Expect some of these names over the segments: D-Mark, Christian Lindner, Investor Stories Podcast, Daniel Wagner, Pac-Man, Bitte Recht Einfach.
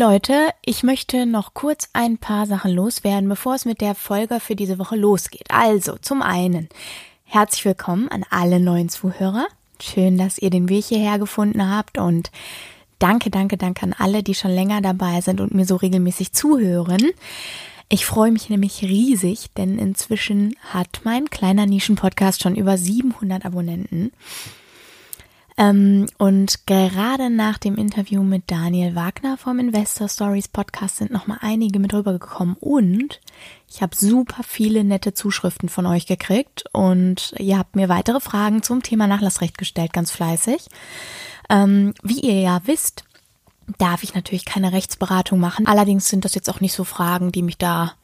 Liebe Leute, ich möchte noch kurz ein paar Sachen loswerden, bevor es mit der Folge für diese Woche losgeht. Also, zum einen, herzlich willkommen an alle neuen Zuhörer. Schön, dass ihr den Weg hierher gefunden habt und danke an alle, die schon länger dabei sind und mir so regelmäßig zuhören. Ich freue mich nämlich riesig, denn inzwischen hat mein kleiner Nischen-Podcast schon über 700 Abonnenten. Und gerade nach dem Interview mit Daniel Wagner vom Investor Stories Podcast sind nochmal einige mit rübergekommen und ich habe super viele nette Zuschriften von euch gekriegt und ihr habt mir weitere Fragen zum Thema Nachlassrecht gestellt, ganz fleißig. Wie ihr ja wisst, darf ich natürlich keine Rechtsberatung machen. Allerdings sind das jetzt auch nicht so Fragen, die mich da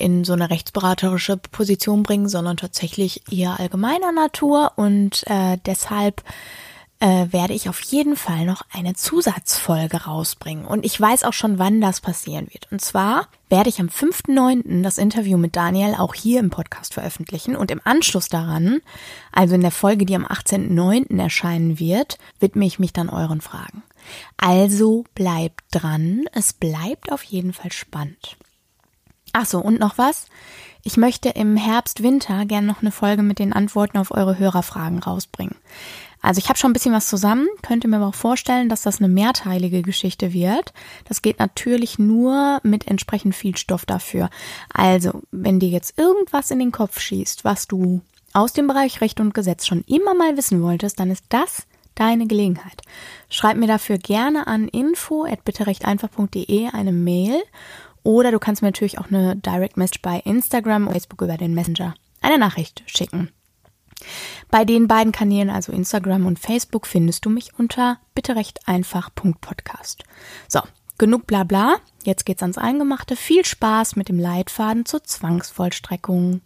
in so eine rechtsberaterische Position bringen, sondern tatsächlich eher allgemeiner Natur und deshalb werde ich auf jeden Fall noch eine Zusatzfolge rausbringen und ich weiß auch schon, wann das passieren wird. Und zwar werde ich am 5.9. das Interview mit Daniel auch hier im Podcast veröffentlichen und im Anschluss daran, also in der Folge, die am 18.9. erscheinen wird, widme ich mich dann euren Fragen. Also bleibt dran, es bleibt auf jeden Fall spannend. Ach so, und noch was. Ich möchte im Herbst/Winter gerne noch eine Folge mit den Antworten auf eure Hörerfragen rausbringen. Also ich habe schon ein bisschen was zusammen, könnt ihr mir aber auch vorstellen, dass das eine mehrteilige Geschichte wird. Das geht natürlich nur mit entsprechend viel Stoff dafür. Also, wenn dir jetzt irgendwas in den Kopf schießt, was du aus dem Bereich Recht und Gesetz schon immer mal wissen wolltest, dann ist das deine Gelegenheit. Schreib mir dafür gerne an info@bitterechteinfach.de eine Mail. Oder du kannst mir natürlich auch eine Direct Message bei Instagram oder Facebook über den Messenger eine Nachricht schicken. Bei den beiden Kanälen, also Instagram und Facebook, findest du mich unter bitterechteinfach.podcast. So, genug Blabla, jetzt geht's ans Eingemachte. Viel Spaß mit dem Leitfaden zur Zwangsvollstreckung.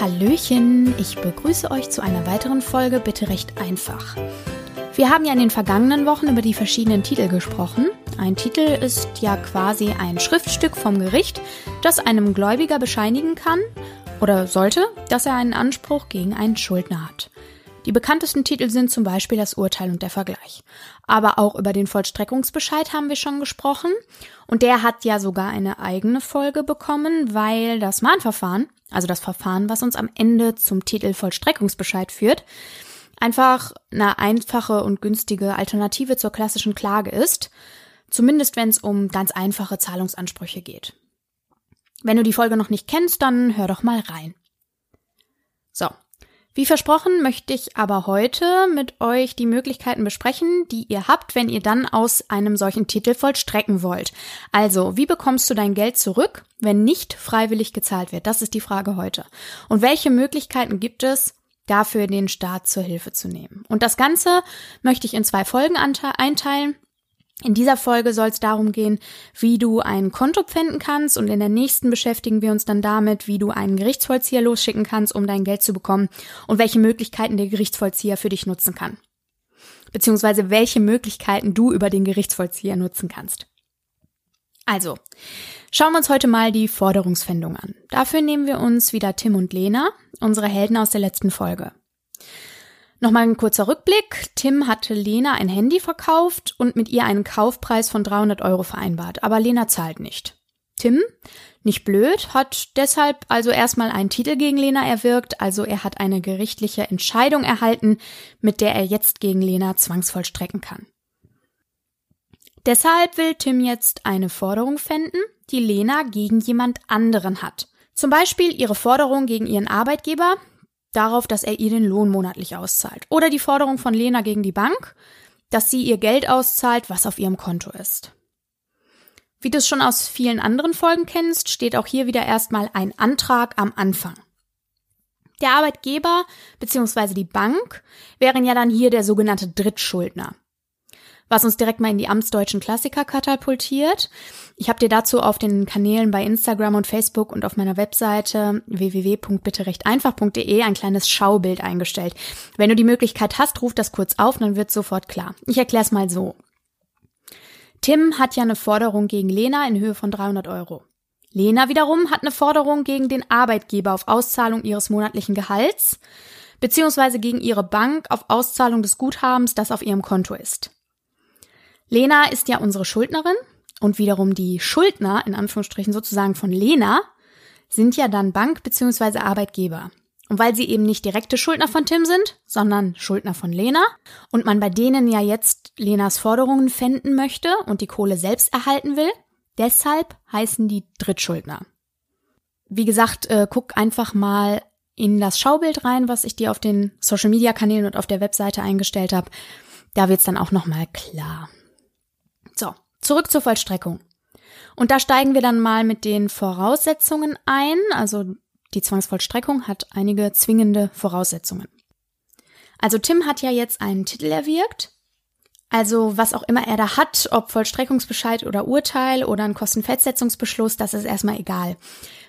Hallöchen, ich begrüße euch zu einer weiteren Folge Bitte Recht Einfach. Wir haben ja in den vergangenen Wochen über die verschiedenen Titel gesprochen. Ein Titel ist ja quasi ein Schriftstück vom Gericht, das einem Gläubiger bescheinigen kann oder sollte, dass er einen Anspruch gegen einen Schuldner hat. Die bekanntesten Titel sind zum Beispiel das Urteil und der Vergleich. Aber auch über den Vollstreckungsbescheid haben wir schon gesprochen. Und der hat ja sogar eine eigene Folge bekommen, weil das Mahnverfahren, also das Verfahren, was uns am Ende zum Titel Vollstreckungsbescheid führt, einfach eine einfache und günstige Alternative zur klassischen Klage ist. Zumindest wenn es um ganz einfache Zahlungsansprüche geht. Wenn du die Folge noch nicht kennst, dann hör doch mal rein. So. Wie versprochen möchte ich aber heute mit euch die Möglichkeiten besprechen, die ihr habt, wenn ihr dann aus einem solchen Titel vollstrecken wollt. Also, wie bekommst du dein Geld zurück, wenn nicht freiwillig gezahlt wird? Das ist die Frage heute. Und welche Möglichkeiten gibt es, dafür den Staat zur Hilfe zu nehmen? Und das Ganze möchte ich in 2 Folgen einteilen. In dieser Folge soll es darum gehen, wie du ein Konto pfänden kannst und in der nächsten beschäftigen wir uns dann damit, wie du einen Gerichtsvollzieher losschicken kannst, um dein Geld zu bekommen und welche Möglichkeiten der Gerichtsvollzieher für dich nutzen kann. Beziehungsweise welche Möglichkeiten du über den Gerichtsvollzieher nutzen kannst. Also, schauen wir uns heute mal die Forderungspfändung an. Dafür nehmen wir uns wieder Tim und Lena, unsere Helden aus der letzten Folge. Nochmal ein kurzer Rückblick. Tim hatte Lena ein Handy verkauft und mit ihr einen Kaufpreis von 300 € vereinbart, aber Lena zahlt nicht. Tim, nicht blöd, hat deshalb also erstmal einen Titel gegen Lena erwirkt, also er hat eine gerichtliche Entscheidung erhalten, mit der er jetzt gegen Lena zwangsvollstrecken kann. Deshalb will Tim jetzt eine Forderung pfänden, die Lena gegen jemand anderen hat. Zum Beispiel ihre Forderung gegen ihren Arbeitgeber, darauf, dass er ihr den Lohn monatlich auszahlt. Oder die Forderung von Lena gegen die Bank, dass sie ihr Geld auszahlt, was auf ihrem Konto ist. Wie du es schon aus vielen anderen Folgen kennst, steht auch hier wieder erstmal ein Antrag am Anfang. Der Arbeitgeber bzw. die Bank wären ja dann hier der sogenannte Drittschuldner. Was uns direkt mal in die amtsdeutschen Klassiker katapultiert. Ich habe dir dazu auf den Kanälen bei Instagram und Facebook und auf meiner Webseite www.bitterechteinfach.de ein kleines Schaubild eingestellt. Wenn du die Möglichkeit hast, ruf das kurz auf, dann wird sofort klar. Ich erkläre es mal so. Tim hat ja eine Forderung gegen Lena in Höhe von 300 €. Lena wiederum hat eine Forderung gegen den Arbeitgeber auf Auszahlung ihres monatlichen Gehalts beziehungsweise gegen ihre Bank auf Auszahlung des Guthabens, das auf ihrem Konto ist. Lena ist ja unsere Schuldnerin und wiederum die Schuldner, in Anführungsstrichen sozusagen von Lena, sind ja dann Bank beziehungsweise Arbeitgeber. Und weil sie eben nicht direkte Schuldner von Tim sind, sondern Schuldner von Lena und man bei denen ja jetzt Lenas Forderungen fänden möchte und die Kohle selbst erhalten will, deshalb heißen die Drittschuldner. Wie gesagt, guck einfach mal in das Schaubild rein, was ich dir auf den Social-Media-Kanälen und auf der Webseite eingestellt habe. Da wird's dann auch nochmal klar. So, zurück zur Vollstreckung. Und da steigen wir dann mal mit den Voraussetzungen ein. Also die Zwangsvollstreckung hat einige zwingende Voraussetzungen. Also Tim hat ja jetzt einen Titel erwirkt. Also was auch immer er da hat, ob Vollstreckungsbescheid oder Urteil oder ein Kostenfestsetzungsbeschluss, das ist erstmal egal.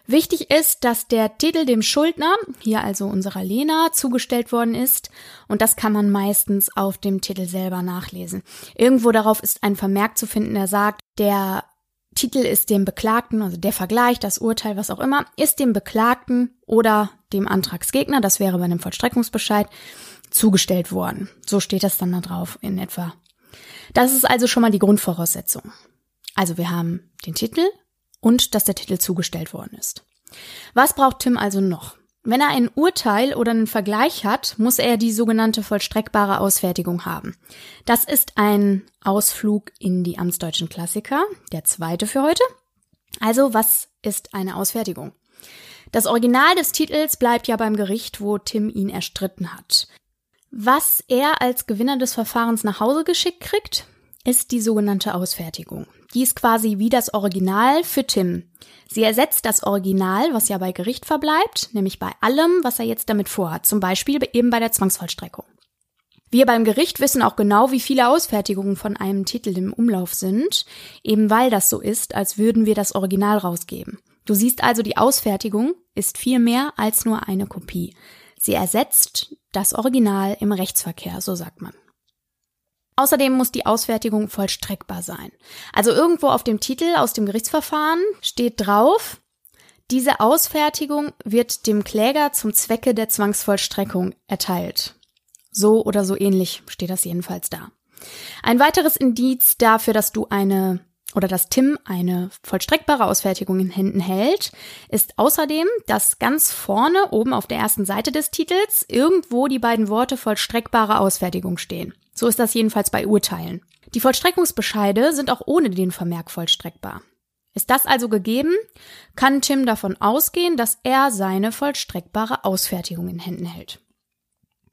Wichtig ist, dass der Titel dem Schuldner, hier also unserer Lena, zugestellt worden ist und das kann man meistens auf dem Titel selber nachlesen. Irgendwo darauf ist ein Vermerk zu finden, der sagt, der Titel ist dem Beklagten, also der Vergleich, das Urteil, was auch immer, ist dem Beklagten oder dem Antragsgegner, das wäre bei einem Vollstreckungsbescheid, zugestellt worden. So steht das dann da drauf in etwa. Das ist also schon mal die Grundvoraussetzung. Also wir haben den Titel und dass der Titel zugestellt worden ist. Was braucht Tim also noch? Wenn er ein Urteil oder einen Vergleich hat, muss er die sogenannte vollstreckbare Ausfertigung haben. Das ist ein Ausflug in die amtsdeutschen Klassiker, der zweite für heute. Also was ist eine Ausfertigung? Das Original des Titels bleibt ja beim Gericht, wo Tim ihn erstritten hat. Was er als Gewinner des Verfahrens nach Hause geschickt kriegt, ist die sogenannte Ausfertigung. Die ist quasi wie das Original für Tim. Sie ersetzt das Original, was ja bei Gericht verbleibt, nämlich bei allem, was er jetzt damit vorhat, zum Beispiel eben bei der Zwangsvollstreckung. Wir beim Gericht wissen auch genau, wie viele Ausfertigungen von einem Titel im Umlauf sind, eben weil das so ist, als würden wir das Original rausgeben. Du siehst also, die Ausfertigung ist viel mehr als nur eine Kopie. Sie ersetzt das Original im Rechtsverkehr, so sagt man. Außerdem muss die Ausfertigung vollstreckbar sein. Also irgendwo auf dem Titel aus dem Gerichtsverfahren steht drauf, diese Ausfertigung wird dem Kläger zum Zwecke der Zwangsvollstreckung erteilt. So oder so ähnlich steht das jedenfalls da. Ein weiteres Indiz dafür, dass du eine oder dass Tim eine vollstreckbare Ausfertigung in Händen hält, ist außerdem, dass ganz vorne oben auf der ersten Seite des Titels irgendwo die beiden Worte vollstreckbare Ausfertigung stehen. So ist das jedenfalls bei Urteilen. Die Vollstreckungsbescheide sind auch ohne den Vermerk vollstreckbar. Ist das also gegeben, kann Tim davon ausgehen, dass er seine vollstreckbare Ausfertigung in Händen hält.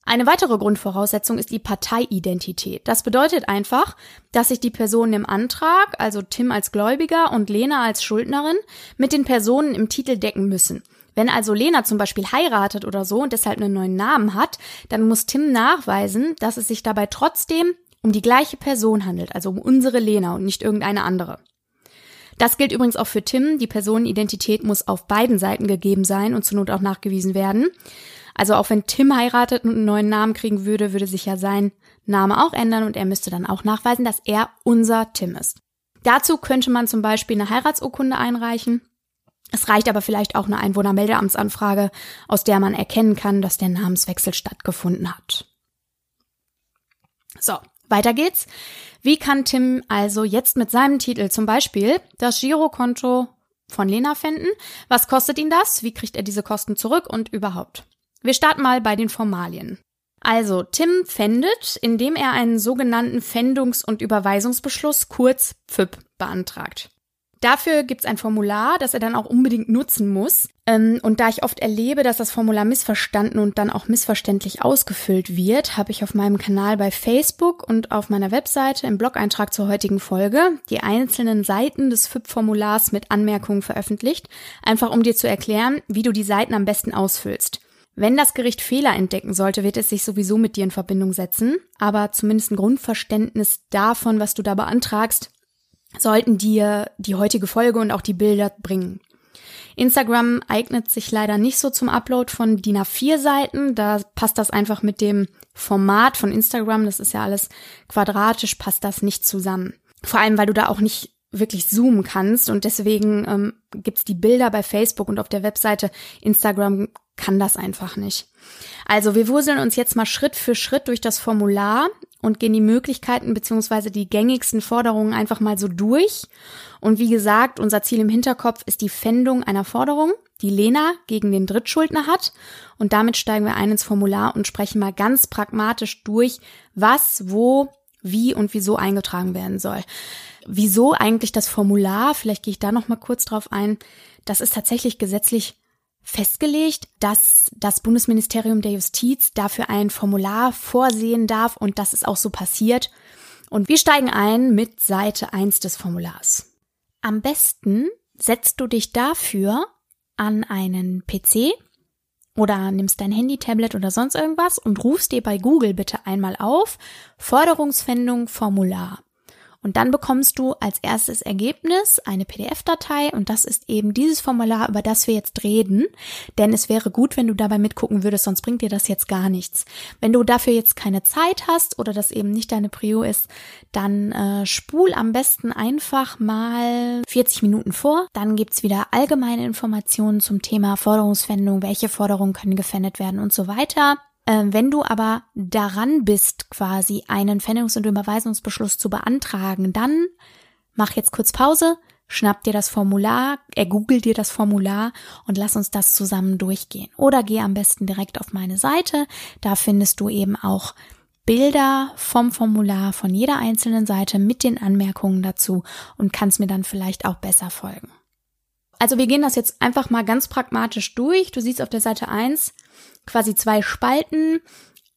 Eine weitere Grundvoraussetzung ist die Parteiidentität. Das bedeutet einfach, dass sich die Personen im Antrag, also Tim als Gläubiger und Lena als Schuldnerin, mit den Personen im Titel decken müssen. Wenn also Lena zum Beispiel heiratet oder so und deshalb einen neuen Namen hat, dann muss Tim nachweisen, dass es sich dabei trotzdem um die gleiche Person handelt, also um unsere Lena und nicht irgendeine andere. Das gilt übrigens auch für Tim. Die Personenidentität muss auf beiden Seiten gegeben sein und zur Not auch nachgewiesen werden. Also auch wenn Tim heiratet und einen neuen Namen kriegen würde, würde sich ja sein Name auch ändern und er müsste dann auch nachweisen, dass er unser Tim ist. Dazu könnte man zum Beispiel eine Heiratsurkunde einreichen. Es reicht aber vielleicht auch eine Einwohnermeldeamtsanfrage, aus der man erkennen kann, dass der Namenswechsel stattgefunden hat. So, weiter geht's. Wie kann Tim also jetzt mit seinem Titel zum Beispiel das Girokonto von Lena fänden? Was kostet ihn das? Wie kriegt er diese Kosten zurück und überhaupt? Wir starten mal bei den Formalien. Also, Tim pfändet, indem er einen sogenannten Pfändungs- und Überweisungsbeschluss, kurz PfÜB, beantragt. Dafür gibt's ein Formular, das er dann auch unbedingt nutzen muss. Und da ich oft erlebe, dass das Formular missverstanden und dann auch missverständlich ausgefüllt wird, habe ich auf meinem Kanal bei Facebook und auf meiner Webseite im Blog-Eintrag zur heutigen Folge die einzelnen Seiten des FIP-Formulars mit Anmerkungen veröffentlicht, einfach um dir zu erklären, wie du die Seiten am besten ausfüllst. Wenn das Gericht Fehler entdecken sollte, wird es sich sowieso mit dir in Verbindung setzen, aber zumindest ein Grundverständnis davon, was du da beantragst, sollten dir die heutige Folge und auch die Bilder bringen. Instagram eignet sich leider nicht so zum Upload von DIN A4 Seiten, da passt das einfach mit dem Format von Instagram, das ist ja alles quadratisch, passt das nicht zusammen. Vor allem, weil du da auch nicht wirklich zoomen kannst. Und deswegen gibt's die Bilder bei Facebook und auf der Webseite. Instagram kann das einfach nicht. Also wir wuseln uns jetzt mal Schritt für Schritt durch das Formular und gehen die Möglichkeiten bzw. die gängigsten Forderungen einfach mal so durch. Und wie gesagt, unser Ziel im Hinterkopf ist die Fändung einer Forderung, die Lena gegen den Drittschuldner hat. Und damit steigen wir ein ins Formular und sprechen mal ganz pragmatisch durch, was, wo, wie und wieso eingetragen werden soll. Wieso eigentlich das Formular? Vielleicht gehe ich da noch mal kurz drauf ein. Das ist tatsächlich gesetzlich festgelegt, dass das Bundesministerium der Justiz dafür ein Formular vorsehen darf und das ist auch so passiert. Und wir steigen ein mit Seite 1 des Formulars. Am besten setzt du dich dafür an einen PC oder nimmst dein Handy, Tablet oder sonst irgendwas und rufst dir bei Google bitte einmal auf Forderungsfändung Formular. Und dann bekommst du als erstes Ergebnis eine PDF-Datei und das ist eben dieses Formular, über das wir jetzt reden. Denn es wäre gut, wenn du dabei mitgucken würdest, sonst bringt dir das jetzt gar nichts. Wenn du dafür jetzt keine Zeit hast oder das eben nicht deine Prio ist, dann spul am besten einfach mal 40 Minuten vor. Dann gibt's wieder allgemeine Informationen zum Thema Forderungsfändung, welche Forderungen können gefändet werden und so weiter. Wenn du aber daran bist, quasi einen Fändungs- und Überweisungsbeschluss zu beantragen, dann mach jetzt kurz Pause, schnapp dir das Formular, google dir das Formular und lass uns das zusammen durchgehen. Oder geh am besten direkt auf meine Seite, da findest du eben auch Bilder vom Formular, von jeder einzelnen Seite mit den Anmerkungen dazu und kannst mir dann vielleicht auch besser folgen. Also wir gehen das jetzt einfach mal ganz pragmatisch durch. Du siehst auf der Seite 1 quasi 2 Spalten.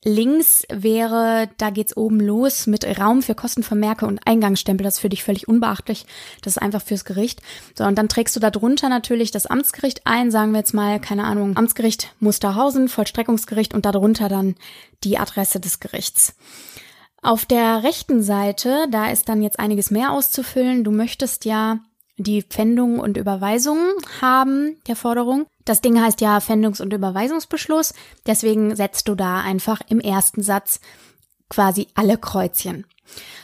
Links wäre, da geht's oben los mit Raum für Kostenvermerke und Eingangsstempel. Das ist für dich völlig unbeachtlich. Das ist einfach fürs Gericht. So, und dann trägst du darunter natürlich das Amtsgericht ein. Sagen wir jetzt mal, keine Ahnung, Amtsgericht Musterhausen, Vollstreckungsgericht und darunter dann die Adresse des Gerichts. Auf der rechten Seite, da ist dann jetzt einiges mehr auszufüllen. Du möchtest ja die Pfändung und Überweisung haben der Forderung. Das Ding heißt ja Pfändungs- und Überweisungsbeschluss. Deswegen setzt du da einfach im ersten Satz quasi alle Kreuzchen.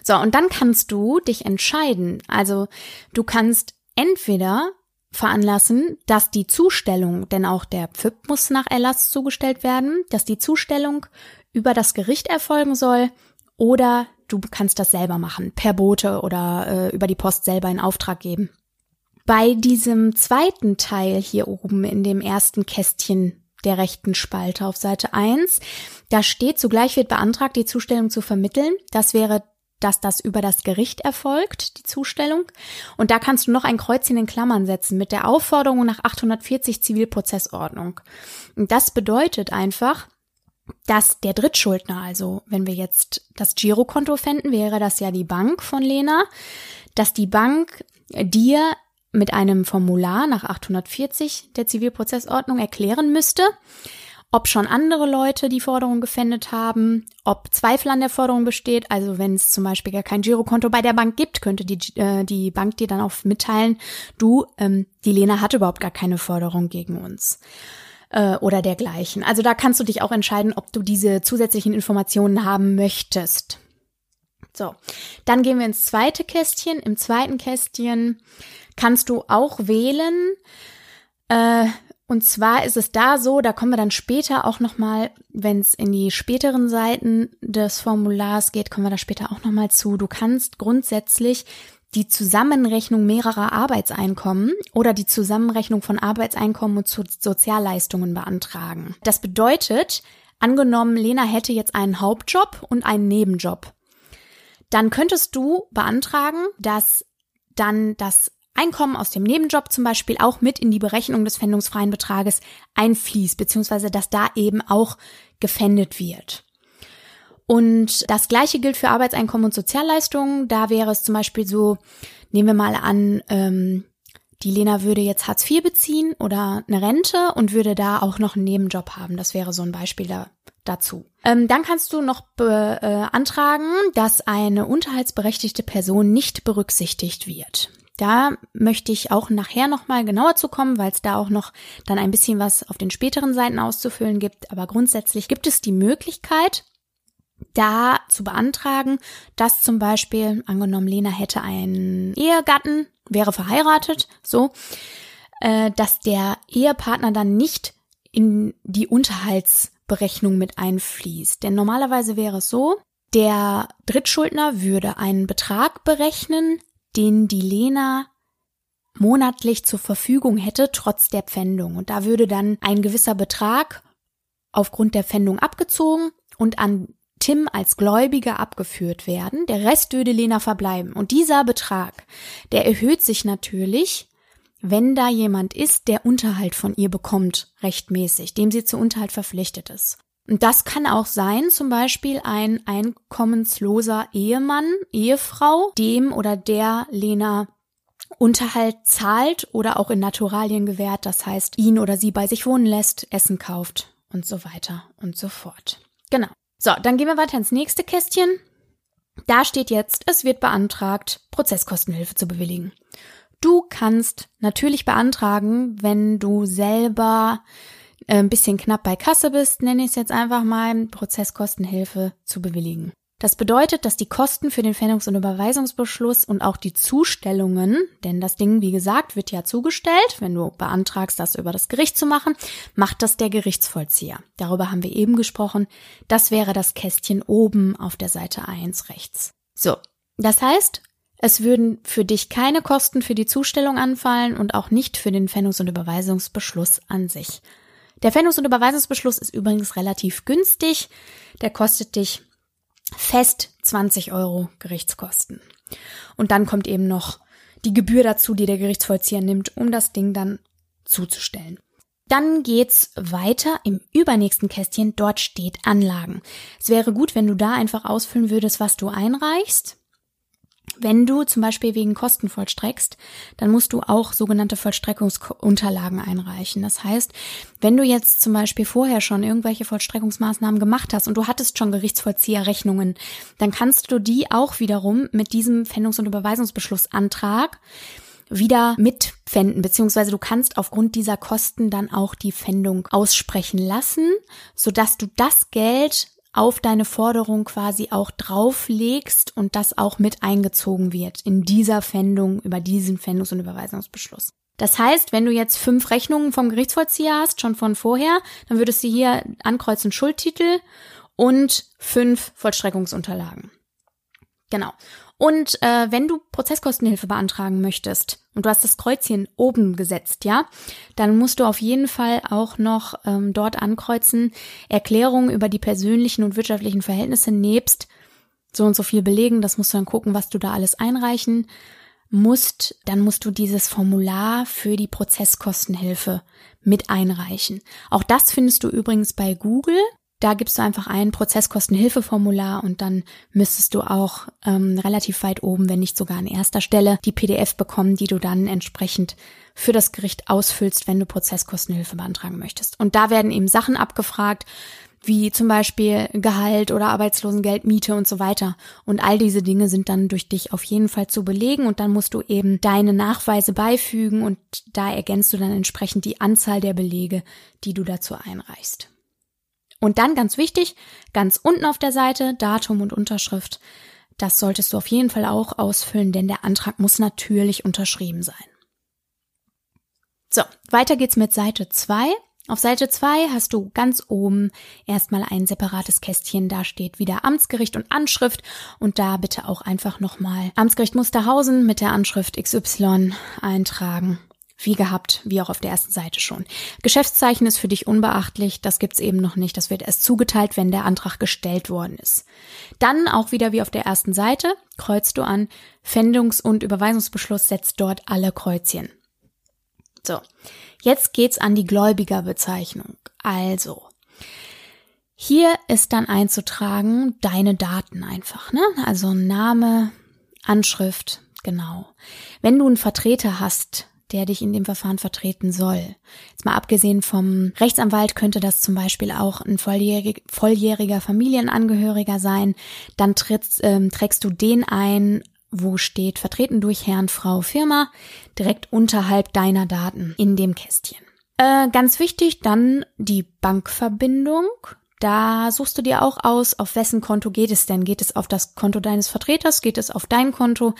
So, und dann kannst du dich entscheiden. Also du kannst entweder veranlassen, dass die Zustellung, denn auch der PfIP muss nach Erlass zugestellt werden, dass die Zustellung über das Gericht erfolgen soll oder du kannst das selber machen, per Bote oder über die Post selber in Auftrag geben. Bei diesem zweiten Teil hier oben in dem ersten Kästchen der rechten Spalte auf Seite 1, da steht, zugleich wird beantragt, die Zustellung zu vermitteln. Das wäre, dass das über das Gericht erfolgt, die Zustellung. Und da kannst du noch ein Kreuzchen in Klammern setzen mit der Aufforderung nach 840 Zivilprozessordnung. Und das bedeutet einfach, dass der Drittschuldner, also wenn wir jetzt das Girokonto fänden, wäre das ja die Bank von Lena, dass die Bank dir mit einem Formular nach 840 der Zivilprozessordnung erklären müsste, ob schon andere Leute die Forderung gefändet haben, ob Zweifel an der Forderung besteht. Also wenn es zum Beispiel gar kein Girokonto bei der Bank gibt, könnte die Bank dir dann auch mitteilen, du, die Lena hat überhaupt gar keine Forderung gegen uns. Oder dergleichen. Also da kannst du dich auch entscheiden, ob du diese zusätzlichen Informationen haben möchtest. So, dann gehen wir ins zweite Kästchen. Im zweiten Kästchen kannst du auch wählen. Und zwar ist es da so, da kommen wir dann später auch nochmal, wenn es in die späteren Seiten des Formulars geht, kommen wir da später auch nochmal zu. Du kannst grundsätzlich die Zusammenrechnung mehrerer Arbeitseinkommen oder die Zusammenrechnung von Arbeitseinkommen und Sozialleistungen beantragen. Das bedeutet, angenommen, Lena hätte jetzt einen Hauptjob und einen Nebenjob. Dann könntest du beantragen, dass dann das Einkommen aus dem Nebenjob zum Beispiel auch mit in die Berechnung des pfändungsfreien Betrages einfließt, beziehungsweise dass da eben auch gefändet wird. Und das Gleiche gilt für Arbeitseinkommen und Sozialleistungen. Da wäre es zum Beispiel so, nehmen wir mal an, die Lena würde jetzt Hartz IV beziehen oder eine Rente und würde da auch noch einen Nebenjob haben. Das wäre so ein Beispiel dazu. Dann kannst du noch beantragen, dass eine unterhaltsberechtigte Person nicht berücksichtigt wird. Da möchte ich auch nachher nochmal genauer zu kommen, weil es da auch noch dann ein bisschen was auf den späteren Seiten auszufüllen gibt. Aber grundsätzlich gibt es die Möglichkeit, da zu beantragen, dass zum Beispiel, angenommen Lena hätte einen Ehegatten, wäre verheiratet, so, dass der Ehepartner dann nicht in die Unterhaltsberechnung mit einfließt. Denn normalerweise wäre es so, der Drittschuldner würde einen Betrag berechnen, den die Lena monatlich zur Verfügung hätte, trotz der Pfändung. Und da würde dann ein gewisser Betrag aufgrund der Pfändung abgezogen und an Tim als Gläubiger abgeführt werden. Der Rest würde Lena verbleiben. Und dieser Betrag, der erhöht sich natürlich, wenn da jemand ist, der Unterhalt von ihr bekommt, rechtmäßig, dem sie zu Unterhalt verpflichtet ist. Und das kann auch sein, zum Beispiel ein einkommensloser Ehemann, Ehefrau, dem oder der Lena Unterhalt zahlt oder auch in Naturalien gewährt, das heißt, ihn oder sie bei sich wohnen lässt, Essen kauft und so weiter und so fort. Genau. So, dann gehen wir weiter ins nächste Kästchen. Da steht jetzt, es wird beantragt, Prozesskostenhilfe zu bewilligen. Du kannst natürlich beantragen, wenn du selber ein bisschen knapp bei Kasse bist, nenne ich es jetzt einfach mal, Prozesskostenhilfe zu bewilligen. Das bedeutet, dass die Kosten für den Pfändungs- und Überweisungsbeschluss und auch die Zustellungen, denn das Ding, wie gesagt, wird ja zugestellt, wenn du beantragst, das über das Gericht zu machen, macht das der Gerichtsvollzieher. Darüber haben wir eben gesprochen. Das wäre das Kästchen oben auf der Seite 1 rechts. So, das heißt, es würden für dich keine Kosten für die Zustellung anfallen und auch nicht für den Pfändungs- und Überweisungsbeschluss an sich. Der Pfändungs- und Überweisungsbeschluss ist übrigens relativ günstig. Der kostet dich fest 20 Euro Gerichtskosten. Und dann kommt eben noch die Gebühr dazu, die der Gerichtsvollzieher nimmt, um das Ding dann zuzustellen. Dann geht's weiter im übernächsten Kästchen. Dort steht Anlagen. Es wäre gut, wenn du da einfach ausfüllen würdest, was du einreichst. Wenn du zum Beispiel wegen Kosten vollstreckst, dann musst du auch sogenannte Vollstreckungsunterlagen einreichen. Das heißt, wenn du jetzt zum Beispiel vorher schon irgendwelche Vollstreckungsmaßnahmen gemacht hast und du hattest schon Gerichtsvollzieherrechnungen, dann kannst du die auch wiederum mit diesem Pfändungs- und Überweisungsbeschlussantrag wieder mitpfänden, beziehungsweise du kannst aufgrund dieser Kosten dann auch die Pfändung aussprechen lassen, sodass du das Geld auf deine Forderung quasi auch drauflegst und das auch mit eingezogen wird in dieser Pfändung über diesen Pfändungs- und Überweisungsbeschluss. Das heißt, wenn du jetzt 5 Rechnungen vom Gerichtsvollzieher hast, schon von vorher, dann würdest du hier ankreuzen Schuldtitel und 5 Vollstreckungsunterlagen. Genau. Und wenn du Prozesskostenhilfe beantragen möchtest und du hast das Kreuzchen oben gesetzt, ja, dann musst du auf jeden Fall auch noch dort ankreuzen, Erklärungen über die persönlichen und wirtschaftlichen Verhältnisse nebst so und so viel belegen, das musst du dann gucken, was du da alles einreichen musst, dann musst du dieses Formular für die Prozesskostenhilfe mit einreichen. Auch das findest du übrigens bei Google. Da gibst du einfach ein Prozesskostenhilfeformular und dann müsstest du auch relativ weit oben, wenn nicht sogar an erster Stelle, die PDF bekommen, die du dann entsprechend für das Gericht ausfüllst, wenn du Prozesskostenhilfe beantragen möchtest. Und da werden eben Sachen abgefragt, wie zum Beispiel Gehalt oder Arbeitslosengeld, Miete und so weiter. Und all diese Dinge sind dann durch dich auf jeden Fall zu belegen und dann musst du eben deine Nachweise beifügen und da ergänzt du dann entsprechend die Anzahl der Belege, die du dazu einreichst. Und dann ganz wichtig, ganz unten auf der Seite, Datum und Unterschrift. Das solltest du auf jeden Fall auch ausfüllen, denn der Antrag muss natürlich unterschrieben sein. So, weiter geht's mit Seite 2. Auf Seite 2 hast du ganz oben erstmal ein separates Kästchen. Da steht wieder Amtsgericht und Anschrift. Und da bitte auch einfach nochmal Amtsgericht Musterhausen mit der Anschrift XY eintragen. Wie gehabt, wie auch auf der ersten Seite schon. Geschäftszeichen ist für dich unbeachtlich, das gibt's eben noch nicht. Das wird erst zugeteilt, wenn der Antrag gestellt worden ist. Dann auch wieder wie auf der ersten Seite, kreuzt du an, Pfändungs- und Überweisungsbeschluss, setzt dort alle Kreuzchen. So, jetzt geht's an die Gläubigerbezeichnung. Also, hier ist dann einzutragen deine Daten einfach, ne? Also Name, Anschrift, genau. Wenn du einen Vertreter hast, der dich in dem Verfahren vertreten soll. Jetzt mal abgesehen vom Rechtsanwalt könnte das zum Beispiel auch ein volljähriger Familienangehöriger sein. Dann trägst du den ein, wo steht vertreten durch Herrn, Frau, Firma, direkt unterhalb deiner Daten in dem Kästchen. Ganz wichtig dann die Bankverbindung. Da suchst du dir auch aus, auf wessen Konto geht es denn? Geht es auf das Konto deines Vertreters? Geht es auf dein Konto?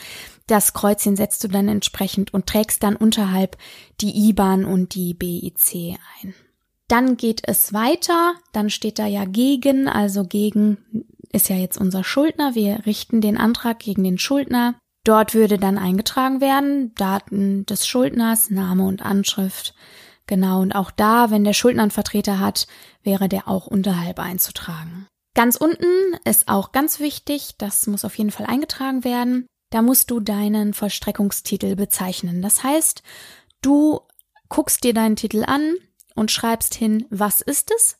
Das Kreuzchen setzt du dann entsprechend und trägst dann unterhalb die IBAN und die BIC ein. Dann geht es weiter, dann steht da ja gegen, also gegen ist ja jetzt unser Schuldner. Wir richten den Antrag gegen den Schuldner. Dort würde dann eingetragen werden, Daten des Schuldners, Name und Anschrift. Genau, und auch da, wenn der Schuldner einen Vertreter hat, wäre der auch unterhalb einzutragen. Ganz unten ist auch ganz wichtig, das muss auf jeden Fall eingetragen werden, da musst du deinen Vollstreckungstitel bezeichnen. Das heißt, du guckst dir deinen Titel an und schreibst hin, was ist es?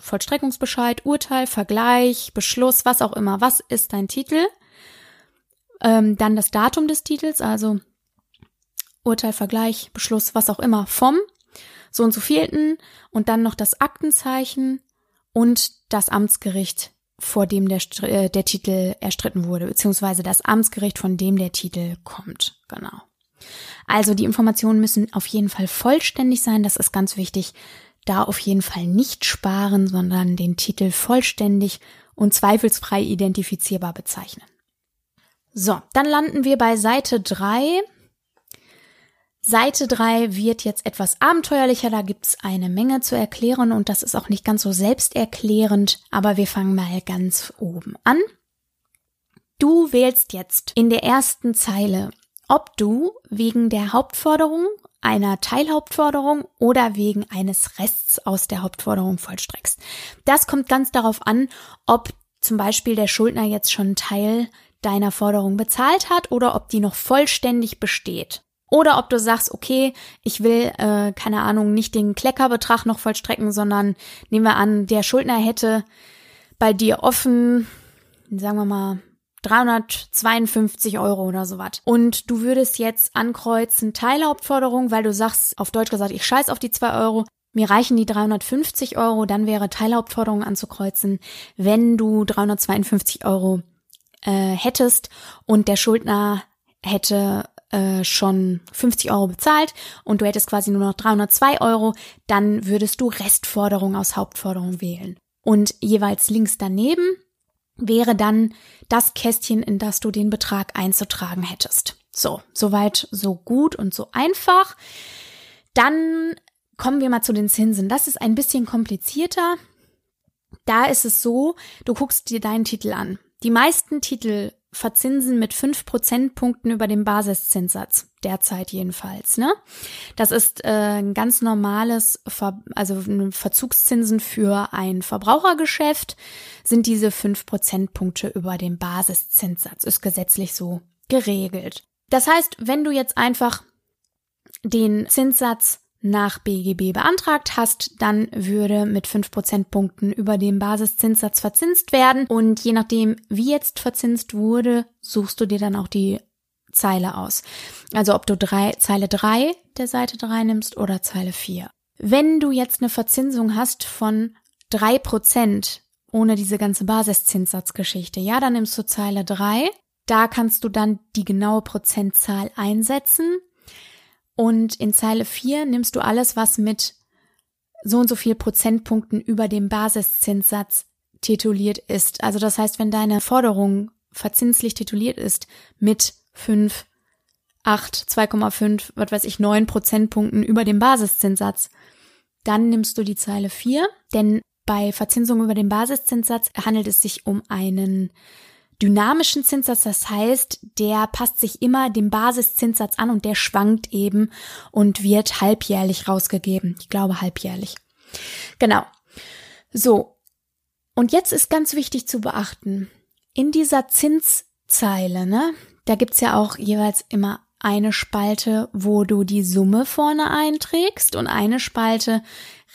Vollstreckungsbescheid, Urteil, Vergleich, Beschluss, was auch immer. Was ist dein Titel? Dann das Datum des Titels, also Urteil, Vergleich, Beschluss, was auch immer, vom so und so vielten und dann noch das Aktenzeichen und das Amtsgericht, vor dem der Titel erstritten wurde, beziehungsweise das Amtsgericht, von dem der Titel kommt. Genau. Also die Informationen müssen auf jeden Fall vollständig sein, das ist ganz wichtig. Da auf jeden Fall nicht sparen, sondern den Titel vollständig und zweifelsfrei identifizierbar bezeichnen. So, dann landen wir bei Seite 3. Seite 3 wird jetzt etwas abenteuerlicher, da gibt's eine Menge zu erklären und das ist auch nicht ganz so selbsterklärend, aber wir fangen mal ganz oben an. Du wählst jetzt in der ersten Zeile, ob du wegen der Hauptforderung, einer Teilhauptforderung oder wegen eines Rests aus der Hauptforderung vollstreckst. Das kommt ganz darauf an, ob zum Beispiel der Schuldner jetzt schon einen Teil deiner Forderung bezahlt hat oder ob die noch vollständig besteht. Oder ob du sagst, okay, ich will, keine Ahnung, nicht den Kleckerbetrag noch vollstrecken, sondern nehmen wir an, der Schuldner hätte bei dir offen, sagen wir mal, 352 Euro oder sowas. Und du würdest jetzt ankreuzen Teilhauptforderung, weil du sagst, auf Deutsch gesagt, ich scheiß auf die 2 Euro, mir reichen die 350 Euro, dann wäre Teilhauptforderung anzukreuzen, wenn du 352 Euro hättest und der Schuldner hätte schon 50 Euro bezahlt und du hättest quasi nur noch 302 Euro, dann würdest du Restforderung aus Hauptforderung wählen. Und jeweils links daneben wäre dann das Kästchen, in das du den Betrag einzutragen hättest. So, soweit, so gut und so einfach. Dann kommen wir mal zu den Zinsen. Das ist ein bisschen komplizierter. Da ist es so, du guckst dir deinen Titel an. Die meisten Titel verzinsen mit 5 Prozentpunkten über dem Basiszinssatz, derzeit jedenfalls, ne? Das ist ein ganz normales, also Verzugszinsen für ein Verbrauchergeschäft sind diese 5 Prozentpunkte über dem Basiszinssatz, ist gesetzlich so geregelt. Das heißt, wenn du jetzt einfach den Zinssatz nach BGB beantragt hast, dann würde mit 5 Prozentpunkten über dem Basiszinssatz verzinst werden und je nachdem, wie jetzt verzinst wurde, suchst du dir dann auch die Zeile aus. Also ob du Zeile 3 der Seite 3 nimmst oder Zeile 4. Wenn du jetzt eine Verzinsung hast von 3% ohne diese ganze Basiszinssatzgeschichte, ja, dann nimmst du Zeile 3, da kannst du dann die genaue Prozentzahl einsetzen. Und in Zeile 4 nimmst du alles, was mit so und so viel Prozentpunkten über dem Basiszinssatz tituliert ist. Also das heißt, wenn deine Forderung verzinslich tituliert ist mit 5, 8, 2,5, 9 Prozentpunkten über dem Basiszinssatz, dann nimmst du die Zeile 4. Denn bei Verzinsung über den Basiszinssatz handelt es sich um einen dynamischen Zinssatz, das heißt, der passt sich immer dem Basiszinssatz an und der schwankt eben und wird halbjährlich rausgegeben. Ich glaube halbjährlich. Genau. So, und jetzt ist ganz wichtig zu beachten, in dieser Zinszeile, ne, da gibt's ja auch jeweils immer eine Spalte, wo du die Summe vorne einträgst und eine Spalte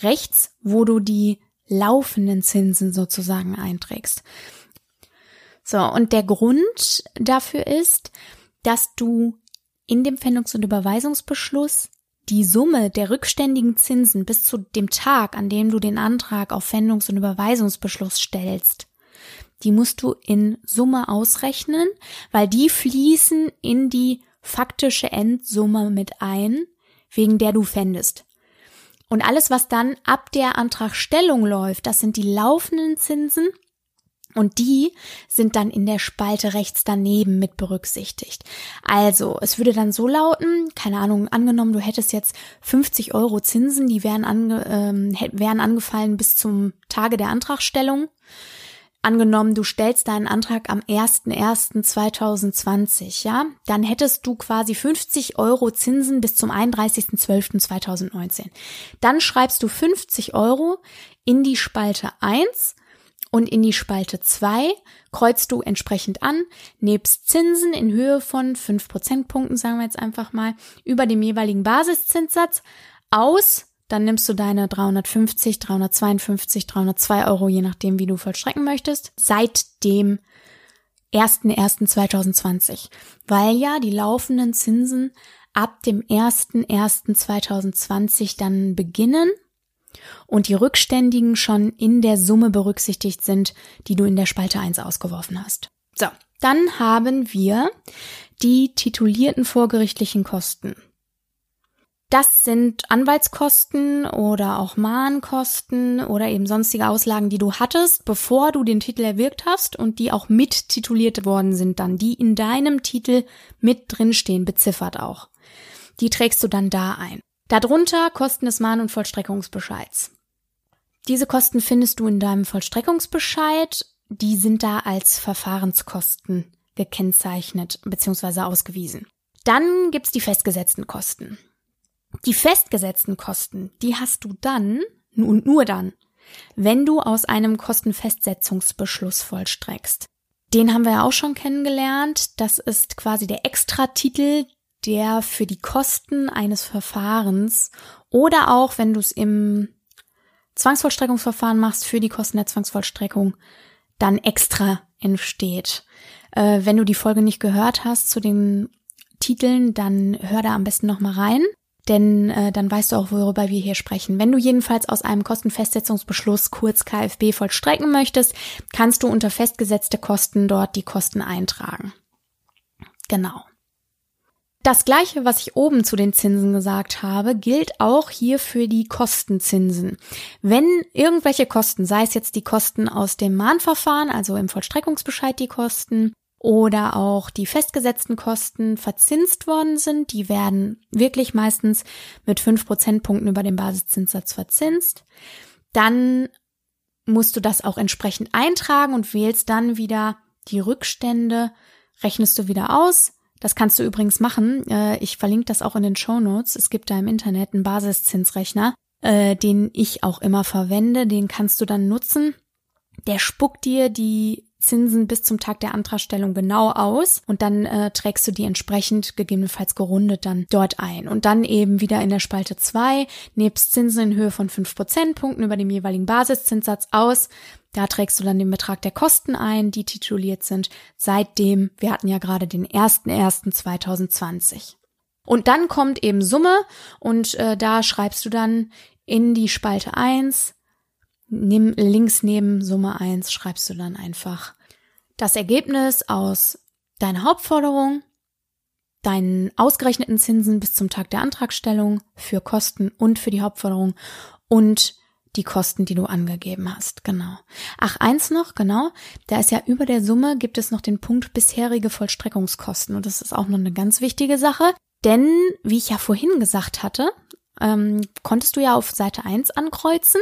rechts, wo du die laufenden Zinsen sozusagen einträgst. So, und der Grund dafür ist, dass du in dem Pfändungs- und Überweisungsbeschluss die Summe der rückständigen Zinsen bis zu dem Tag, an dem du den Antrag auf Pfändungs- und Überweisungsbeschluss stellst, die musst du in Summe ausrechnen, weil die fließen in die faktische Endsumme mit ein, wegen der du pfändest. Und alles, was dann ab der Antragstellung läuft, das sind die laufenden Zinsen und die sind dann in der Spalte rechts daneben mit berücksichtigt. Also, es würde dann so lauten, keine Ahnung, angenommen, du hättest jetzt 50 Euro Zinsen, die wären angefallen bis zum Tage der Antragstellung. Angenommen, du stellst deinen Antrag am 01.01.2020, ja? Dann hättest du quasi 50 Euro Zinsen bis zum 31.12.2019. Dann schreibst du 50 Euro in die Spalte 1 und in die Spalte 2 kreuzt du entsprechend an, nebst Zinsen in Höhe von 5 Prozentpunkten, sagen wir jetzt einfach mal, über dem jeweiligen Basiszinssatz aus. Dann nimmst du deine 350, 352, 302 Euro, je nachdem, wie du vollstrecken möchtest, seit dem 01.01.2020, weil ja die laufenden Zinsen ab dem 01.01.2020 dann beginnen und die rückständigen schon in der Summe berücksichtigt sind, die du in der Spalte 1 ausgeworfen hast. So, dann haben wir die titulierten vorgerichtlichen Kosten. Das sind Anwaltskosten oder auch Mahnkosten oder eben sonstige Auslagen, die du hattest, bevor du den Titel erwirkt hast und die auch mit tituliert worden sind dann, die in deinem Titel mit drinstehen, beziffert auch. Die trägst du dann da ein. Darunter Kosten des Mahn- und Vollstreckungsbescheids. Diese Kosten findest du in deinem Vollstreckungsbescheid, die sind da als Verfahrenskosten gekennzeichnet bzw. ausgewiesen. Dann gibt's die festgesetzten Kosten. Die festgesetzten Kosten, die hast du dann und nur dann, wenn du aus einem Kostenfestsetzungsbeschluss vollstreckst. Den haben wir ja auch schon kennengelernt. Das ist quasi der Extratitel, der für die Kosten eines Verfahrens oder auch, wenn du es im Zwangsvollstreckungsverfahren machst, für die Kosten der Zwangsvollstreckung dann extra entsteht. Wenn du die Folge nicht gehört hast zu den Titeln, dann hör da am besten nochmal rein. Denn dann weißt du auch, worüber wir hier sprechen. Wenn du jedenfalls aus einem Kostenfestsetzungsbeschluss, kurz KFB, vollstrecken möchtest, kannst du unter festgesetzte Kosten dort die Kosten eintragen. Genau. Das Gleiche, was ich oben zu den Zinsen gesagt habe, gilt auch hier für die Kostenzinsen. Wenn irgendwelche Kosten, sei es jetzt die Kosten aus dem Mahnverfahren, also im Vollstreckungsbescheid die Kosten, oder auch die festgesetzten Kosten verzinst worden sind, die werden wirklich meistens mit 5 Prozentpunkten über den Basiszinssatz verzinst, dann musst du das auch entsprechend eintragen und wählst dann wieder die Rückstände, rechnest du wieder aus. Das kannst du übrigens machen, ich verlinke das auch in den Shownotes, es gibt da im Internet einen Basiszinsrechner, den ich auch immer verwende, den kannst du dann nutzen. Der spuckt dir die Zinsen bis zum Tag der Antragstellung genau aus und dann trägst du die entsprechend, gegebenenfalls gerundet, dann dort ein. Und dann eben wieder in der Spalte 2, nebst Zinsen in Höhe von 5 Prozentpunkten über dem jeweiligen Basiszinssatz aus, da trägst du dann den Betrag der Kosten ein, die tituliert sind, seitdem, wir hatten ja gerade den 01.01.2020. Und dann kommt eben Summe und da schreibst du dann in die Spalte 1, links neben Summe 1 schreibst du dann einfach das Ergebnis aus deiner Hauptforderung, deinen ausgerechneten Zinsen bis zum Tag der Antragstellung für Kosten und für die Hauptforderung und die Kosten, die du angegeben hast, genau. Ach, eins noch, genau, da ist ja über der Summe gibt es noch den Punkt bisherige Vollstreckungskosten und das ist auch noch eine ganz wichtige Sache, denn wie ich ja vorhin gesagt hatte, konntest du ja auf Seite 1 ankreuzen,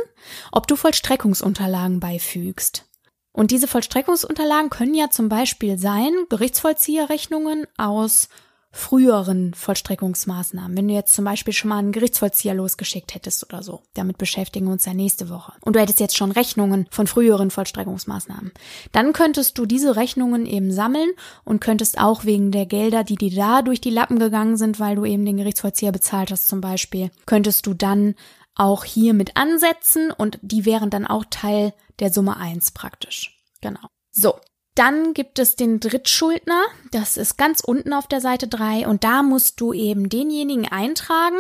ob du Vollstreckungsunterlagen beifügst. Und diese Vollstreckungsunterlagen können ja zum Beispiel sein, Gerichtsvollzieherrechnungen aus früheren Vollstreckungsmaßnahmen. Wenn du jetzt zum Beispiel schon mal einen Gerichtsvollzieher losgeschickt hättest oder so, damit beschäftigen wir uns ja nächste Woche. Und du hättest jetzt schon Rechnungen von früheren Vollstreckungsmaßnahmen. Dann könntest du diese Rechnungen eben sammeln und könntest auch wegen der Gelder, die dir da durch die Lappen gegangen sind, weil du eben den Gerichtsvollzieher bezahlt hast zum Beispiel, könntest du dann auch hier mit ansetzen und die wären dann auch Teil der Summe 1 praktisch. Genau. So. Dann gibt es den Drittschuldner, das ist ganz unten auf der Seite 3 und da musst du eben denjenigen eintragen,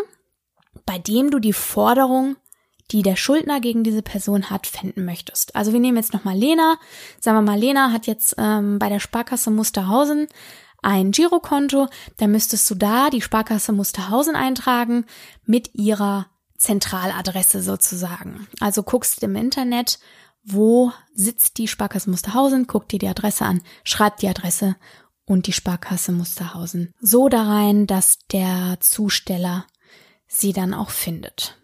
bei dem du die Forderung, die der Schuldner gegen diese Person hat, fänden möchtest. Also wir nehmen jetzt nochmal Lena, sagen wir mal, Lena hat jetzt bei der Sparkasse Musterhausen ein Girokonto, dann müsstest du da die Sparkasse Musterhausen eintragen mit ihrer Zentraladresse sozusagen. Also guckst im Internet, wo sitzt die Sparkasse Musterhausen, guck dir die Adresse an, schreib die Adresse und die Sparkasse Musterhausen so da rein, dass der Zusteller sie dann auch findet.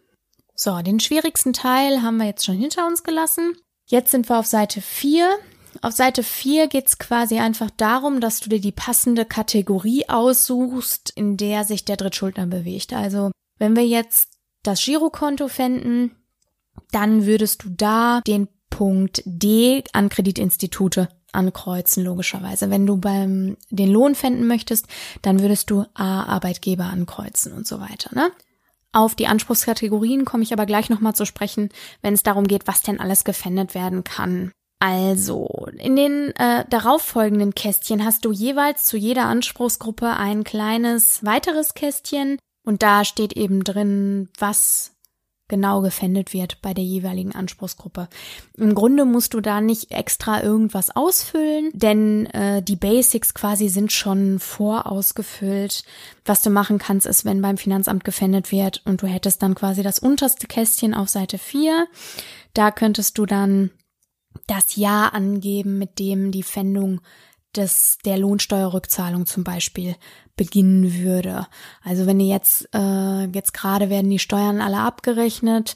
So, den schwierigsten Teil haben wir jetzt schon hinter uns gelassen. Jetzt sind wir auf Seite 4. Auf Seite 4 geht es quasi einfach darum, dass du dir die passende Kategorie aussuchst, in der sich der Drittschuldner bewegt. Also wenn wir jetzt das Girokonto fänden, dann würdest du da den Punkt D an Kreditinstitute ankreuzen, logischerweise. Wenn du den Lohn fänden möchtest, dann würdest du A, Arbeitgeber ankreuzen und so weiter, ne? Auf die Anspruchskategorien komme ich aber gleich nochmal zu sprechen, wenn es darum geht, was denn alles gefändet werden kann. Also, in den darauffolgenden Kästchen hast du jeweils zu jeder Anspruchsgruppe ein kleines weiteres Kästchen und da steht eben drin, was genau gefändet wird bei der jeweiligen Anspruchsgruppe. Im Grunde musst du da nicht extra irgendwas ausfüllen, denn die Basics quasi sind schon vorausgefüllt. Was du machen kannst, ist, wenn beim Finanzamt gefändet wird und du hättest dann quasi das unterste Kästchen auf Seite 4, da könntest du dann das Jahr angeben, mit dem die Fändung der Lohnsteuerrückzahlung zum Beispiel beginnen würde. Also wenn ihr jetzt gerade werden die Steuern alle abgerechnet,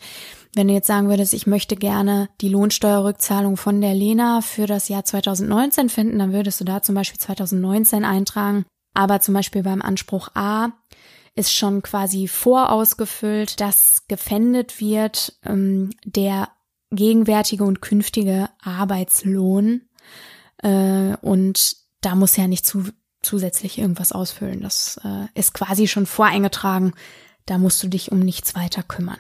wenn du jetzt sagen würdest, ich möchte gerne die Lohnsteuerrückzahlung von der Lena für das Jahr 2019 finden, dann würdest du da zum Beispiel 2019 eintragen. Aber zum Beispiel beim Anspruch A ist schon quasi vorausgefüllt, dass gefändet wird der gegenwärtige und künftige Arbeitslohn. Und da muss ja nicht zusätzlich irgendwas ausfüllen. Das ist quasi schon voreingetragen. Da musst du dich um nichts weiter kümmern.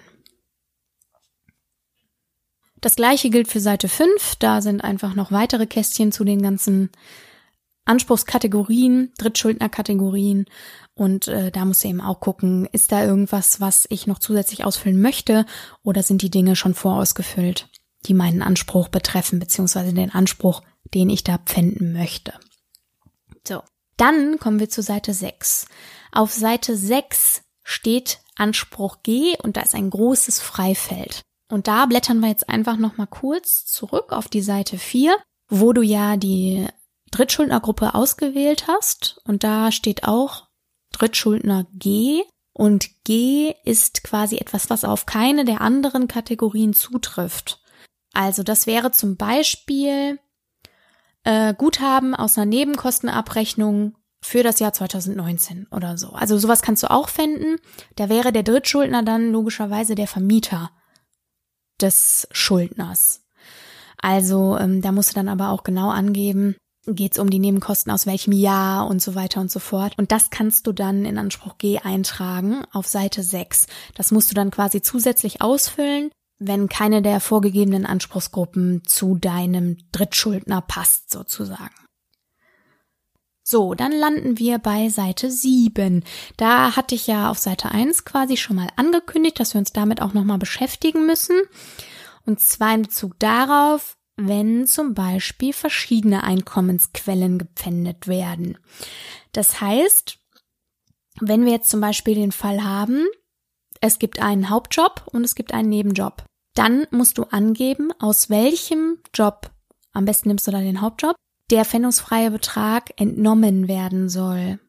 Das gleiche gilt für Seite 5. Da sind einfach noch weitere Kästchen zu den ganzen Anspruchskategorien, Drittschuldnerkategorien. Und da musst du eben auch gucken, ist da irgendwas, was ich noch zusätzlich ausfüllen möchte? Oder sind die Dinge schon vorausgefüllt, die meinen Anspruch betreffen, beziehungsweise den Anspruch, den ich da pfänden möchte. So, dann kommen wir zu Seite 6. Auf Seite 6 steht Anspruch G und da ist ein großes Freifeld. Und da blättern wir jetzt einfach nochmal kurz zurück auf die Seite 4, wo du ja die Drittschuldnergruppe ausgewählt hast. Und da steht auch Drittschuldner G. Und G ist quasi etwas, was auf keine der anderen Kategorien zutrifft. Also das wäre zum Beispiel Guthaben aus einer Nebenkostenabrechnung für das Jahr 2019 oder so. Also sowas kannst du auch fänden. Da wäre der Drittschuldner dann logischerweise der Vermieter des Schuldners. Also da musst du dann aber auch genau angeben, geht es um die Nebenkosten aus welchem Jahr und so weiter und so fort. Und das kannst du dann in Anspruch G eintragen auf Seite 6. Das musst du dann quasi zusätzlich ausfüllen, wenn keine der vorgegebenen Anspruchsgruppen zu deinem Drittschuldner passt, sozusagen. So, dann landen wir bei Seite 7. Da hatte ich ja auf Seite 1 quasi schon mal angekündigt, dass wir uns damit auch nochmal beschäftigen müssen. Und zwar in Bezug darauf, wenn zum Beispiel verschiedene Einkommensquellen gepfändet werden. Das heißt, wenn wir jetzt zum Beispiel den Fall haben, es gibt einen Hauptjob und es gibt einen Nebenjob. Dann musst du angeben, aus welchem Job, am besten nimmst du dann den Hauptjob, der pfändungsfreie Betrag entnommen werden soll.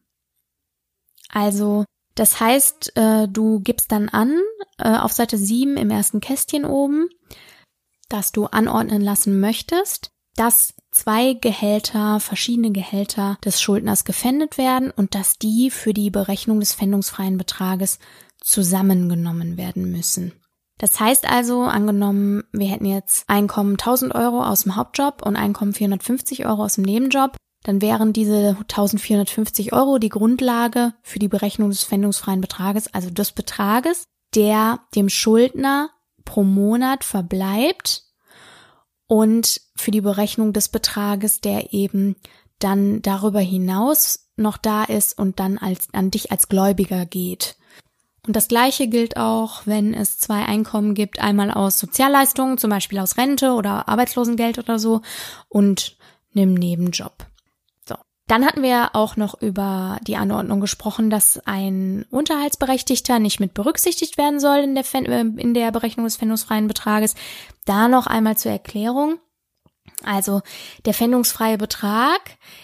Also, das heißt, du gibst dann an, auf Seite 7 im ersten Kästchen oben, dass du anordnen lassen möchtest, dass verschiedene Gehälter des Schuldners gefändet werden und dass die für die Berechnung des pfändungsfreien Betrages zusammengenommen werden müssen. Das heißt also, angenommen, wir hätten jetzt Einkommen 1.000 Euro aus dem Hauptjob und Einkommen 450 Euro aus dem Nebenjob, dann wären diese 1.450 Euro die Grundlage für die Berechnung des pfändungsfreien Betrages, also des Betrages, der dem Schuldner pro Monat verbleibt und für die Berechnung des Betrages, der eben dann darüber hinaus noch da ist und dann an dich als Gläubiger geht. Und das Gleiche gilt auch, wenn es zwei Einkommen gibt, einmal aus Sozialleistungen, zum Beispiel aus Rente oder Arbeitslosengeld oder so und einem Nebenjob. So, Dann hatten wir auch noch über die Anordnung gesprochen, dass ein Unterhaltsberechtigter nicht mit berücksichtigt werden soll in der Berechnung des pfändungsfreien Betrages. Da noch einmal zur Erklärung. Also der pfändungsfreie Betrag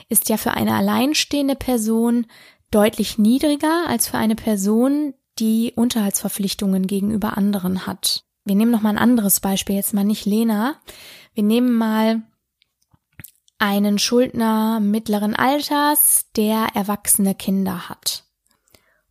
ist ja für eine alleinstehende Person deutlich niedriger als für eine Person, die Unterhaltsverpflichtungen gegenüber anderen hat. Wir nehmen nochmal ein anderes Beispiel, jetzt mal nicht Lena. Wir nehmen mal einen Schuldner mittleren Alters, der erwachsene Kinder hat.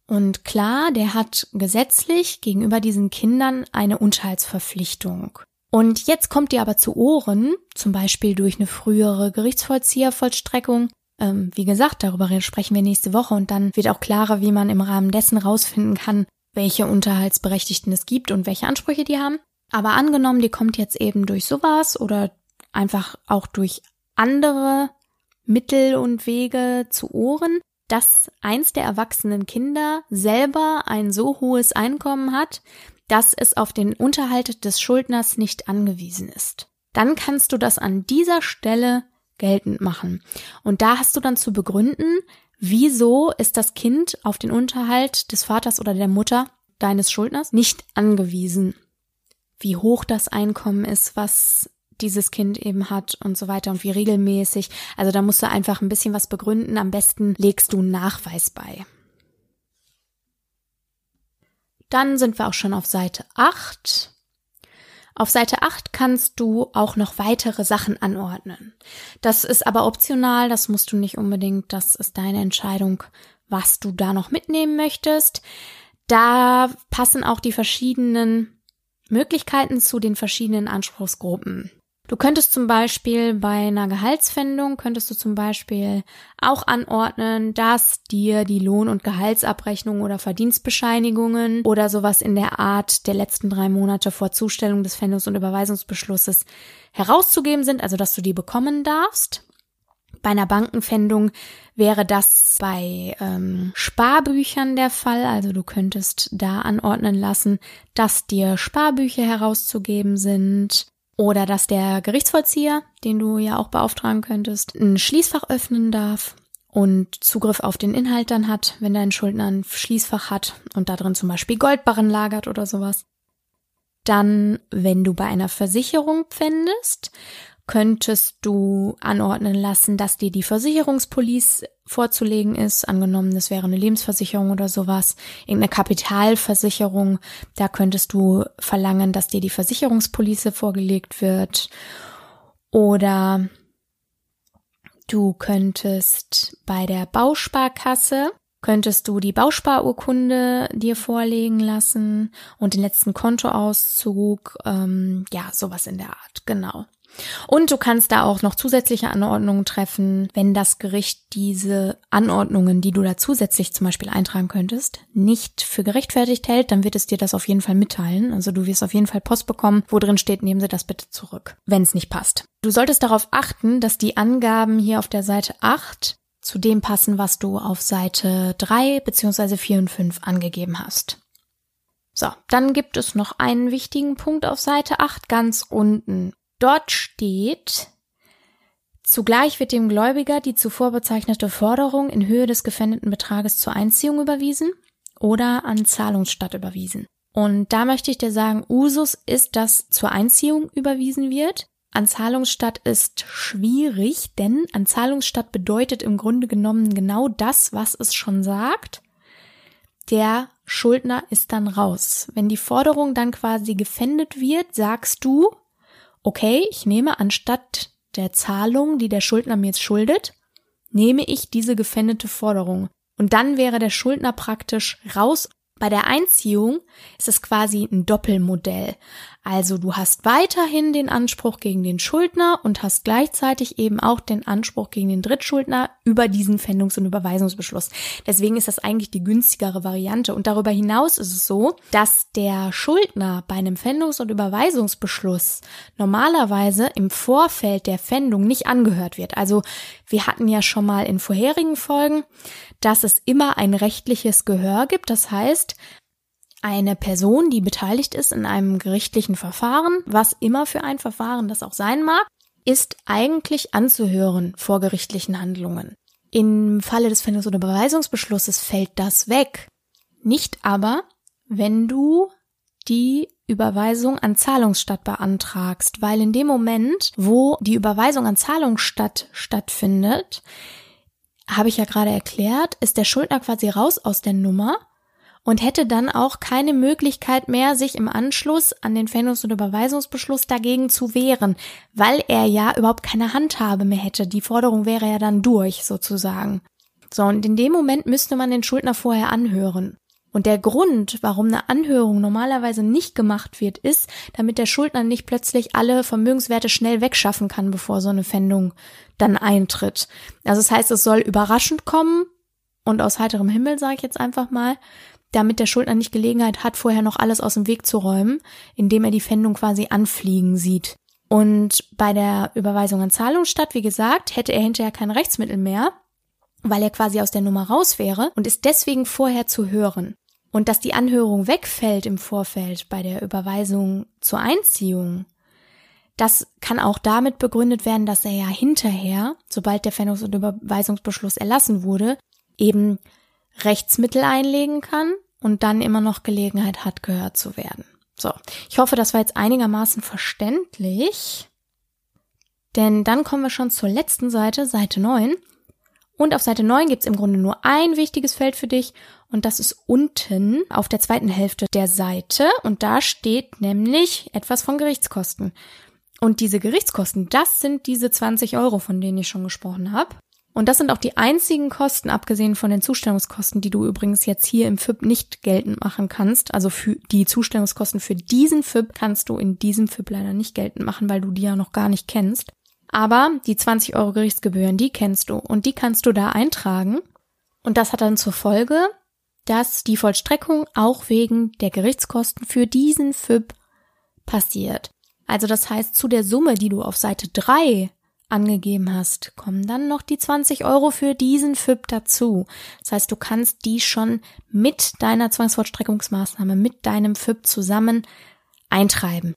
Und klar, der hat gesetzlich gegenüber diesen Kindern eine Unterhaltsverpflichtung. Und jetzt kommt dir aber zu Ohren, zum Beispiel durch eine frühere Gerichtsvollziehervollstreckung, wie gesagt, darüber sprechen wir nächste Woche und dann wird auch klarer, wie man im Rahmen dessen rausfinden kann, welche Unterhaltsberechtigten es gibt und welche Ansprüche die haben. Aber angenommen, die kommt jetzt eben durch sowas oder einfach auch durch andere Mittel und Wege zu Ohren, dass eins der erwachsenen Kinder selber ein so hohes Einkommen hat, dass es auf den Unterhalt des Schuldners nicht angewiesen ist. Dann kannst du das an dieser Stelle geltend machen. Und da hast du dann zu begründen, wieso ist das Kind auf den Unterhalt des Vaters oder der Mutter deines Schuldners nicht angewiesen, wie hoch das Einkommen ist, was dieses Kind eben hat und so weiter und wie regelmäßig. Also da musst du einfach ein bisschen was begründen. Am besten legst du einen Nachweis bei. Dann sind wir auch schon auf Seite 8. Auf Seite 8 kannst du auch noch weitere Sachen anordnen. Das ist aber optional, das musst du nicht unbedingt, das ist deine Entscheidung, was du da noch mitnehmen möchtest. Da passen auch die verschiedenen Möglichkeiten zu den verschiedenen Anspruchsgruppen. Du könntest zum Beispiel bei einer Gehaltsfändung, auch anordnen, dass dir die Lohn- und Gehaltsabrechnung oder Verdienstbescheinigungen oder sowas in der Art der letzten 3 Monate vor Zustellung des Pfändungs- und Überweisungsbeschlusses herauszugeben sind, also dass du die bekommen darfst. Bei einer Bankenpfändung wäre das bei Sparbüchern der Fall, also du könntest da anordnen lassen, dass dir Sparbücher herauszugeben sind. Oder dass der Gerichtsvollzieher, den du ja auch beauftragen könntest, ein Schließfach öffnen darf und Zugriff auf den Inhalt dann hat, wenn dein Schuldner ein Schließfach hat und da drin zum Beispiel Goldbarren lagert oder sowas. Dann, wenn du bei einer Versicherung pfändest, könntest du anordnen lassen, dass dir die Versicherungspolice vorzulegen ist. Angenommen, es wäre eine Lebensversicherung oder sowas, irgendeine Kapitalversicherung. Da könntest du verlangen, dass dir die Versicherungspolice vorgelegt wird. Oder du könntest bei der Bausparkasse, die Bausparurkunde dir vorlegen lassen und den letzten Kontoauszug, sowas in der Art, genau. Und du kannst da auch noch zusätzliche Anordnungen treffen, wenn das Gericht diese Anordnungen, die du da zusätzlich zum Beispiel eintragen könntest, nicht für gerechtfertigt hält, dann wird es dir das auf jeden Fall mitteilen. Also du wirst auf jeden Fall Post bekommen, wo drin steht, nehmen Sie das bitte zurück, wenn es nicht passt. Du solltest darauf achten, dass die Angaben hier auf der Seite 8 zu dem passen, was du auf Seite 3 bzw. 4 und 5 angegeben hast. So, dann gibt es noch einen wichtigen Punkt auf Seite 8 ganz unten. Dort steht, zugleich wird dem Gläubiger die zuvor bezeichnete Forderung in Höhe des gepfändeten Betrages zur Einziehung überwiesen oder an Zahlungsstatt überwiesen. Und da möchte ich dir sagen, Usus ist, dass zur Einziehung überwiesen wird. An Zahlungsstatt ist schwierig, denn an Zahlungsstatt bedeutet im Grunde genommen genau das, was es schon sagt. Der Schuldner ist dann raus. Wenn die Forderung dann quasi gepfändet wird, sagst du, okay, ich nehme anstatt der Zahlung, die der Schuldner mir jetzt schuldet, nehme ich diese gepfändete Forderung. Und dann wäre der Schuldner praktisch raus. Bei der Einziehung ist es quasi ein Doppelmodell. Also du hast weiterhin den Anspruch gegen den Schuldner und hast gleichzeitig eben auch den Anspruch gegen den Drittschuldner über diesen Pfändungs- und Überweisungsbeschluss. Deswegen ist das eigentlich die günstigere Variante. Und darüber hinaus ist es so, dass der Schuldner bei einem Pfändungs- und Überweisungsbeschluss normalerweise im Vorfeld der Pfändung nicht angehört wird. Also wir hatten ja schon mal in vorherigen Folgen, dass es immer ein rechtliches Gehör gibt. Das heißt, eine Person, die beteiligt ist in einem gerichtlichen Verfahren, was immer für ein Verfahren das auch sein mag, ist eigentlich anzuhören vor gerichtlichen Handlungen. Im Falle des Pfändigungs- oder Überweisungsbeschlusses fällt das weg. Nicht aber, wenn du die Überweisung an Zahlungsstatt beantragst, weil in dem Moment, wo die Überweisung an Zahlungsstatt stattfindet, habe ich ja gerade erklärt, ist der Schuldner quasi raus aus der Nummer und hätte dann auch keine Möglichkeit mehr, sich im Anschluss an den Pfändungs- und Überweisungsbeschluss dagegen zu wehren, weil er ja überhaupt keine Handhabe mehr hätte. Die Forderung wäre ja dann durch, sozusagen. So, und in dem Moment müsste man den Schuldner vorher anhören. Und der Grund, warum eine Anhörung normalerweise nicht gemacht wird, ist, damit der Schuldner nicht plötzlich alle Vermögenswerte schnell wegschaffen kann, bevor so eine Pfändung dann eintritt. Also das heißt, es soll überraschend kommen und aus heiterem Himmel, sage ich jetzt einfach mal, damit der Schuldner nicht Gelegenheit hat, vorher noch alles aus dem Weg zu räumen, indem er die Pfändung quasi anfliegen sieht. Und bei der Überweisung an Zahlungsstatt, wie gesagt, hätte er hinterher kein Rechtsmittel mehr, weil er quasi aus der Nummer raus wäre und ist deswegen vorher zu hören. Und dass die Anhörung wegfällt im Vorfeld bei der Überweisung zur Einziehung, das kann auch damit begründet werden, dass er ja hinterher, sobald der Pfändungs- und Überweisungsbeschluss erlassen wurde, eben Rechtsmittel einlegen kann und dann immer noch Gelegenheit hat, gehört zu werden. So, ich hoffe, das war jetzt einigermaßen verständlich, denn dann kommen wir schon zur letzten Seite, Seite 9. Und auf Seite 9 gibt's im Grunde nur ein wichtiges Feld für dich und das ist unten auf der zweiten Hälfte der Seite und da steht nämlich etwas von Gerichtskosten. Und diese Gerichtskosten, das sind diese 20 €, von denen ich schon gesprochen habe. Und das sind auch die einzigen Kosten, abgesehen von den Zustellungskosten, die du übrigens jetzt hier im FIP nicht geltend machen kannst. Also für die Zustellungskosten für diesen FIP kannst du in diesem FIP leider nicht geltend machen, weil du die ja noch gar nicht kennst. Aber die 20 € Gerichtsgebühren, die kennst du und die kannst du da eintragen. Und das hat dann zur Folge, dass die Vollstreckung auch wegen der Gerichtskosten für diesen FIP passiert. Also das heißt, zu der Summe, die du auf Seite 3 angegeben hast, kommen dann noch die 20 € für diesen FIP dazu. Das heißt, du kannst die schon mit deiner Zwangsvollstreckungsmaßnahme, mit deinem FIP zusammen eintreiben.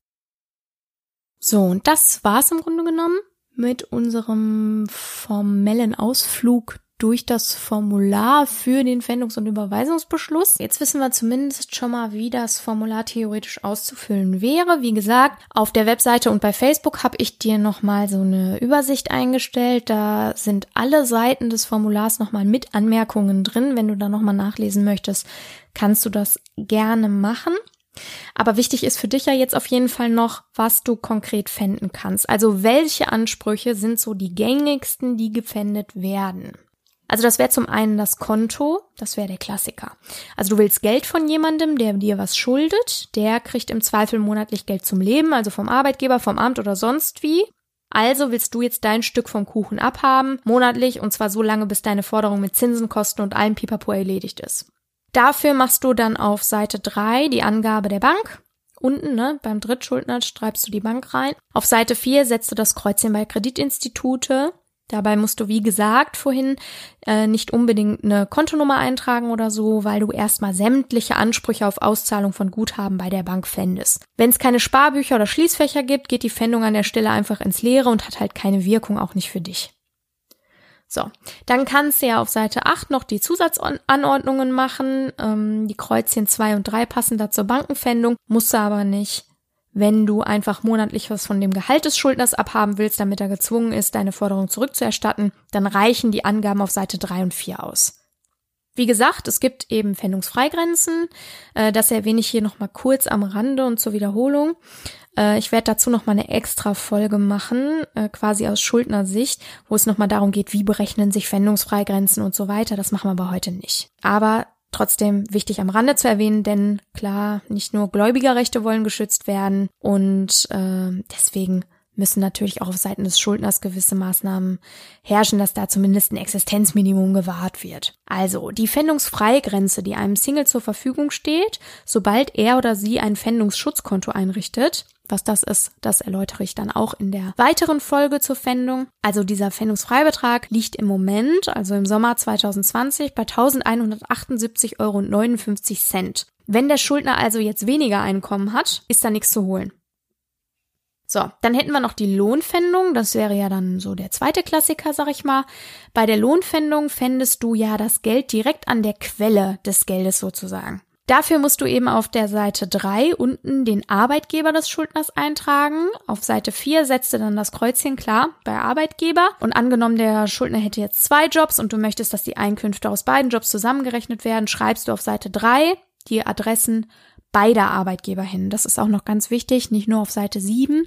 So, und das war's im Grunde genommen mit unserem formellen Ausflug durch das Formular für den Pfändungs- und Überweisungsbeschluss. Jetzt wissen wir zumindest schon mal, wie das Formular theoretisch auszufüllen wäre. Wie gesagt, auf der Webseite und bei Facebook habe ich dir nochmal so eine Übersicht eingestellt. Da sind alle Seiten des Formulars nochmal mit Anmerkungen drin. Wenn du da nochmal nachlesen möchtest, kannst du das gerne machen. Aber wichtig ist für dich ja jetzt auf jeden Fall noch, was du konkret pfänden kannst. Also welche Ansprüche sind so die gängigsten, die gepfändet werden? Also das wäre zum einen das Konto, das wäre der Klassiker. Also du willst Geld von jemandem, der dir was schuldet, der kriegt im Zweifel monatlich Geld zum Leben, also vom Arbeitgeber, vom Amt oder sonst wie. Also willst du jetzt dein Stück vom Kuchen abhaben, monatlich, und zwar so lange, bis deine Forderung mit Zinsen, Kosten und allem Pipapo erledigt ist. Dafür machst du dann auf Seite 3 die Angabe der Bank. Unten, beim Drittschuldner schreibst du die Bank rein. Auf Seite 4 setzt du das Kreuzchen bei Kreditinstitute. Dabei musst du, wie gesagt, vorhin nicht unbedingt eine Kontonummer eintragen oder so, weil du erstmal sämtliche Ansprüche auf Auszahlung von Guthaben bei der Bank pfändest. Wenn es keine Sparbücher oder Schließfächer gibt, geht die Pfändung an der Stelle einfach ins Leere und hat halt keine Wirkung, auch nicht für dich. So, dann kannst du ja auf Seite 8 noch die Zusatzanordnungen machen. Die Kreuzchen 2 und 3 passen da zur Bankenpfändung, musst du aber nicht, wenn du einfach monatlich was von dem Gehalt des Schuldners abhaben willst, damit er gezwungen ist, deine Forderung zurückzuerstatten, dann reichen die Angaben auf Seite 3 und 4 aus. Wie gesagt, es gibt eben Pfändungsfreigrenzen, das erwähne ich hier nochmal kurz am Rande und zur Wiederholung. Ich werde dazu nochmal eine extra Folge machen, quasi aus Schuldnersicht, wo es nochmal darum geht, wie berechnen sich Pfändungsfreigrenzen und so weiter. Das machen wir aber heute nicht. Aber trotzdem wichtig am Rande zu erwähnen, denn klar, nicht nur Gläubigerrechte wollen geschützt werden und deswegen müssen natürlich auch auf Seiten des Schuldners gewisse Maßnahmen herrschen, dass da zumindest ein Existenzminimum gewahrt wird. Also die Pfändungsfreigrenze, die einem Single zur Verfügung steht, sobald er oder sie ein Pfändungsschutzkonto einrichtet. Was das ist, das erläutere ich dann auch in der weiteren Folge zur Pfändung. Also dieser Pfändungsfreibetrag liegt im Moment, also im Sommer 2020, bei 1.178,59 €. Wenn der Schuldner also jetzt weniger Einkommen hat, ist da nichts zu holen. So, dann hätten wir noch die Lohnpfändung. Das wäre ja dann so der zweite Klassiker, sag ich mal. Bei der Lohnpfändung pfändest du ja das Geld direkt an der Quelle des Geldes sozusagen. Dafür musst du eben auf der Seite 3 unten den Arbeitgeber des Schuldners eintragen. Auf Seite 4 setzt du dann das Kreuzchen klar bei Arbeitgeber. Und angenommen, der Schuldner hätte jetzt 2 Jobs und du möchtest, dass die Einkünfte aus beiden Jobs zusammengerechnet werden, schreibst du auf Seite 3 die Adressen beider Arbeitgeber hin. Das ist auch noch ganz wichtig, nicht nur auf Seite 7,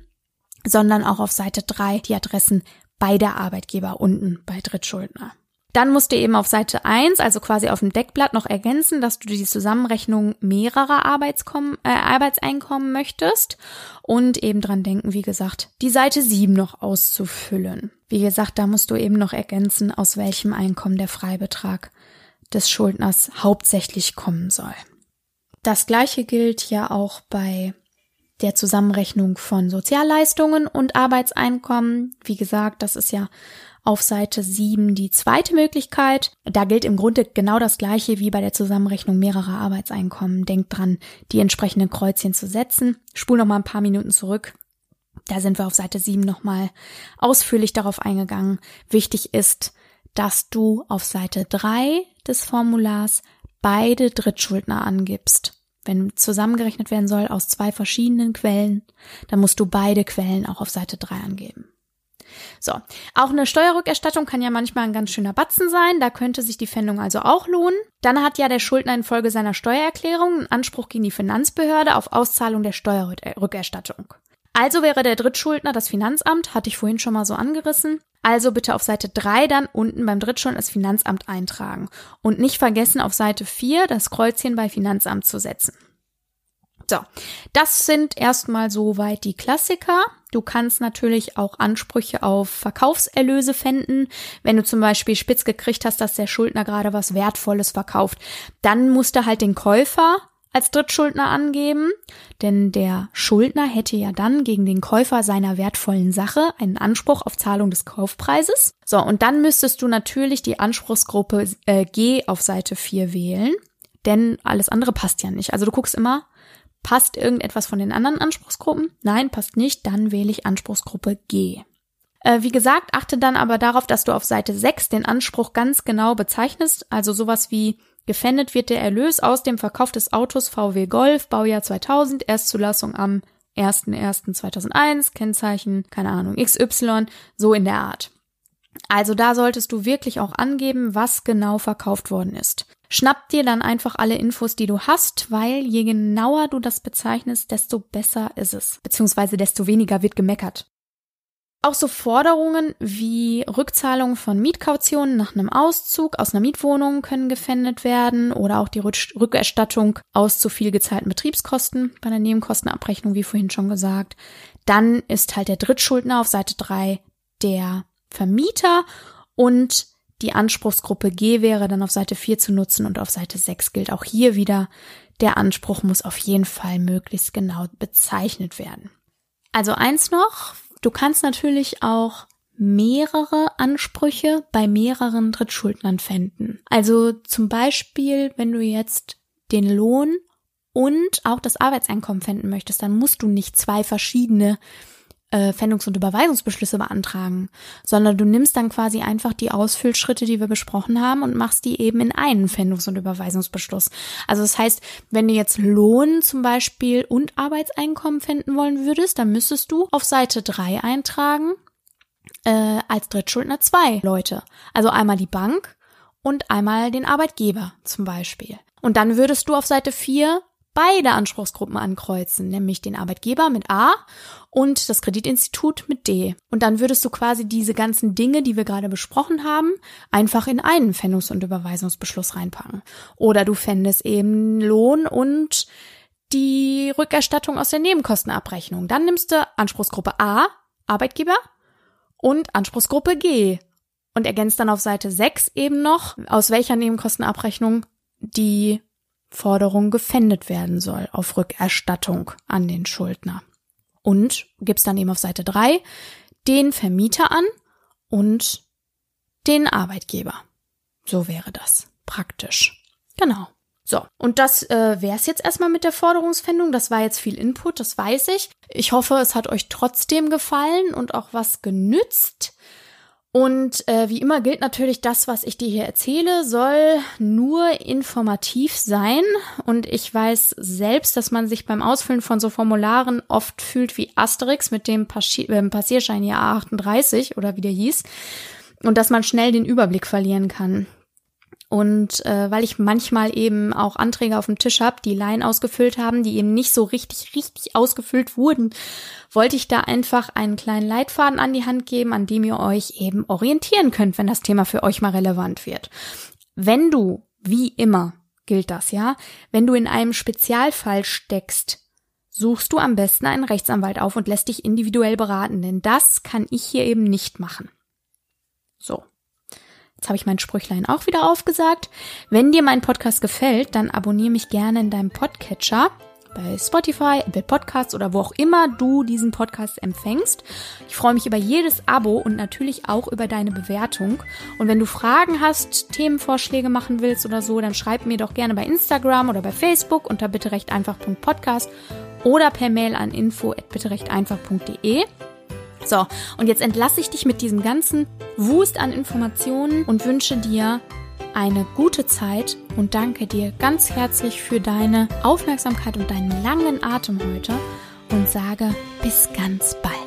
sondern auch auf Seite 3 die Adressen beider Arbeitgeber unten bei Drittschuldner. Dann musst du eben auf Seite 1, also quasi auf dem Deckblatt, noch ergänzen, dass du die Zusammenrechnung mehrerer Arbeitseinkommen möchtest und eben dran denken, wie gesagt, die Seite 7 noch auszufüllen. Wie gesagt, da musst du eben noch ergänzen, aus welchem Einkommen der Freibetrag des Schuldners hauptsächlich kommen soll. Das Gleiche gilt ja auch bei der Zusammenrechnung von Sozialleistungen und Arbeitseinkommen. Wie gesagt, das ist ja auf Seite 7 die zweite Möglichkeit. Da gilt im Grunde genau das Gleiche wie bei der Zusammenrechnung mehrerer Arbeitseinkommen. Denkt dran, die entsprechenden Kreuzchen zu setzen. Spul nochmal ein paar Minuten zurück. Da sind wir auf Seite 7 nochmal ausführlich darauf eingegangen. Wichtig ist, dass du auf Seite 3 des Formulars beide Drittschuldner angibst. Wenn zusammengerechnet werden soll aus 2 verschiedenen Quellen, dann musst du beide Quellen auch auf Seite 3 angeben. So, auch eine Steuerrückerstattung kann ja manchmal ein ganz schöner Batzen sein, da könnte sich die Pfändung also auch lohnen. Dann hat ja der Schuldner infolge seiner Steuererklärung einen Anspruch gegen die Finanzbehörde auf Auszahlung der Steuerrückerstattung. Also wäre der Drittschuldner das Finanzamt, hatte ich vorhin schon mal so angerissen. Also bitte auf Seite 3 dann unten beim Drittschuldner das Finanzamt eintragen und nicht vergessen, auf Seite 4 das Kreuzchen bei Finanzamt zu setzen. So, das sind erstmal soweit die Klassiker. Du kannst natürlich auch Ansprüche auf Verkaufserlöse pfänden. Wenn du zum Beispiel spitz gekriegt hast, dass der Schuldner gerade was Wertvolles verkauft, dann musst du halt den Käufer als Drittschuldner angeben, denn der Schuldner hätte ja dann gegen den Käufer seiner wertvollen Sache einen Anspruch auf Zahlung des Kaufpreises. So, und dann müsstest du natürlich die Anspruchsgruppe G auf Seite 4 wählen, denn alles andere passt ja nicht. Also du guckst immer, passt irgendetwas von den anderen Anspruchsgruppen? Nein, passt nicht, dann wähle ich Anspruchsgruppe G. Wie gesagt, achte dann aber darauf, dass du auf Seite 6 den Anspruch ganz genau bezeichnest, also sowas wie: Gepfändet wird der Erlös aus dem Verkauf des Autos VW Golf, Baujahr 2000, Erstzulassung am 01.01.2001, Kennzeichen, keine Ahnung, XY, so in der Art. Also da solltest du wirklich auch angeben, was genau verkauft worden ist. Schnapp dir dann einfach alle Infos, die du hast, weil je genauer du das bezeichnest, desto besser ist es, beziehungsweise desto weniger wird gemeckert. Auch so Forderungen wie Rückzahlung von Mietkautionen nach einem Auszug aus einer Mietwohnung können gepfändet werden oder auch die Rückerstattung aus zu viel gezahlten Betriebskosten bei der Nebenkostenabrechnung, wie vorhin schon gesagt. Dann ist halt der Drittschuldner auf Seite 3 der Vermieter und die Anspruchsgruppe G wäre dann auf Seite 4 zu nutzen und auf Seite 6 gilt auch hier wieder, der Anspruch muss auf jeden Fall möglichst genau bezeichnet werden. Also eins noch: Du kannst natürlich auch mehrere Ansprüche bei mehreren Drittschuldnern pfänden. Also zum Beispiel, wenn du jetzt den Lohn und auch das Arbeitseinkommen pfänden möchtest, dann musst du nicht 2 verschiedene Pfändungs- und Überweisungsbeschlüsse beantragen, sondern du nimmst dann quasi einfach die Ausfüllschritte, die wir besprochen haben, und machst die eben in einen Pfändungs- und Überweisungsbeschluss. Also das heißt, wenn du jetzt Lohn zum Beispiel und Arbeitseinkommen pfänden wollen würdest, dann müsstest du auf Seite 3 eintragen, als Drittschuldner 2 Leute. Also einmal die Bank und einmal den Arbeitgeber zum Beispiel. Und dann würdest du auf Seite 4 beide Anspruchsgruppen ankreuzen, nämlich den Arbeitgeber mit A und das Kreditinstitut mit D. Und dann würdest du quasi diese ganzen Dinge, die wir gerade besprochen haben, einfach in einen Pfändungs- und Überweisungsbeschluss reinpacken. Oder du pfändest eben Lohn und die Rückerstattung aus der Nebenkostenabrechnung. Dann nimmst du Anspruchsgruppe A, Arbeitgeber, und Anspruchsgruppe G und ergänzt dann auf Seite 6 eben noch, aus welcher Nebenkostenabrechnung die Forderung gepfändet werden soll auf Rückerstattung an den Schuldner. Und gibst dann eben auf Seite 3 den Vermieter an und den Arbeitgeber. So wäre das praktisch. Genau. So, und das wäre es jetzt erstmal mit der Forderungsfindung. Das war jetzt viel Input, das weiß ich. Ich hoffe, es hat euch trotzdem gefallen und auch was genützt. Und wie immer gilt natürlich, das, was ich dir hier erzähle, soll nur informativ sein. Und ich weiß selbst, dass man sich beim Ausfüllen von so Formularen oft fühlt wie Asterix mit dem Passierschein hier A38 oder wie der hieß. Und dass man schnell den Überblick verlieren kann. Und weil ich manchmal eben auch Anträge auf dem Tisch habe, die Laien ausgefüllt haben, die eben nicht so richtig ausgefüllt wurden, wollte ich da einfach einen kleinen Leitfaden an die Hand geben, an dem ihr euch eben orientieren könnt, wenn das Thema für euch mal relevant wird. Wenn du, wie immer, gilt das, ja, wenn du in einem Spezialfall steckst, suchst du am besten einen Rechtsanwalt auf und lässt dich individuell beraten, denn das kann ich hier eben nicht machen. So. Jetzt habe ich mein Sprüchlein auch wieder aufgesagt. Wenn dir mein Podcast gefällt, dann abonniere mich gerne in deinem Podcatcher, bei Spotify, Apple Podcasts oder wo auch immer du diesen Podcast empfängst. Ich freue mich über jedes Abo und natürlich auch über deine Bewertung. Und wenn du Fragen hast, Themenvorschläge machen willst oder so, dann schreib mir doch gerne bei Instagram oder bei Facebook unter bitterechteinfach.podcast oder per Mail an info@bitterechteinfach.de. So, und jetzt entlasse ich dich mit diesem ganzen Wust an Informationen und wünsche dir eine gute Zeit und danke dir ganz herzlich für deine Aufmerksamkeit und deinen langen Atem heute und sage bis ganz bald.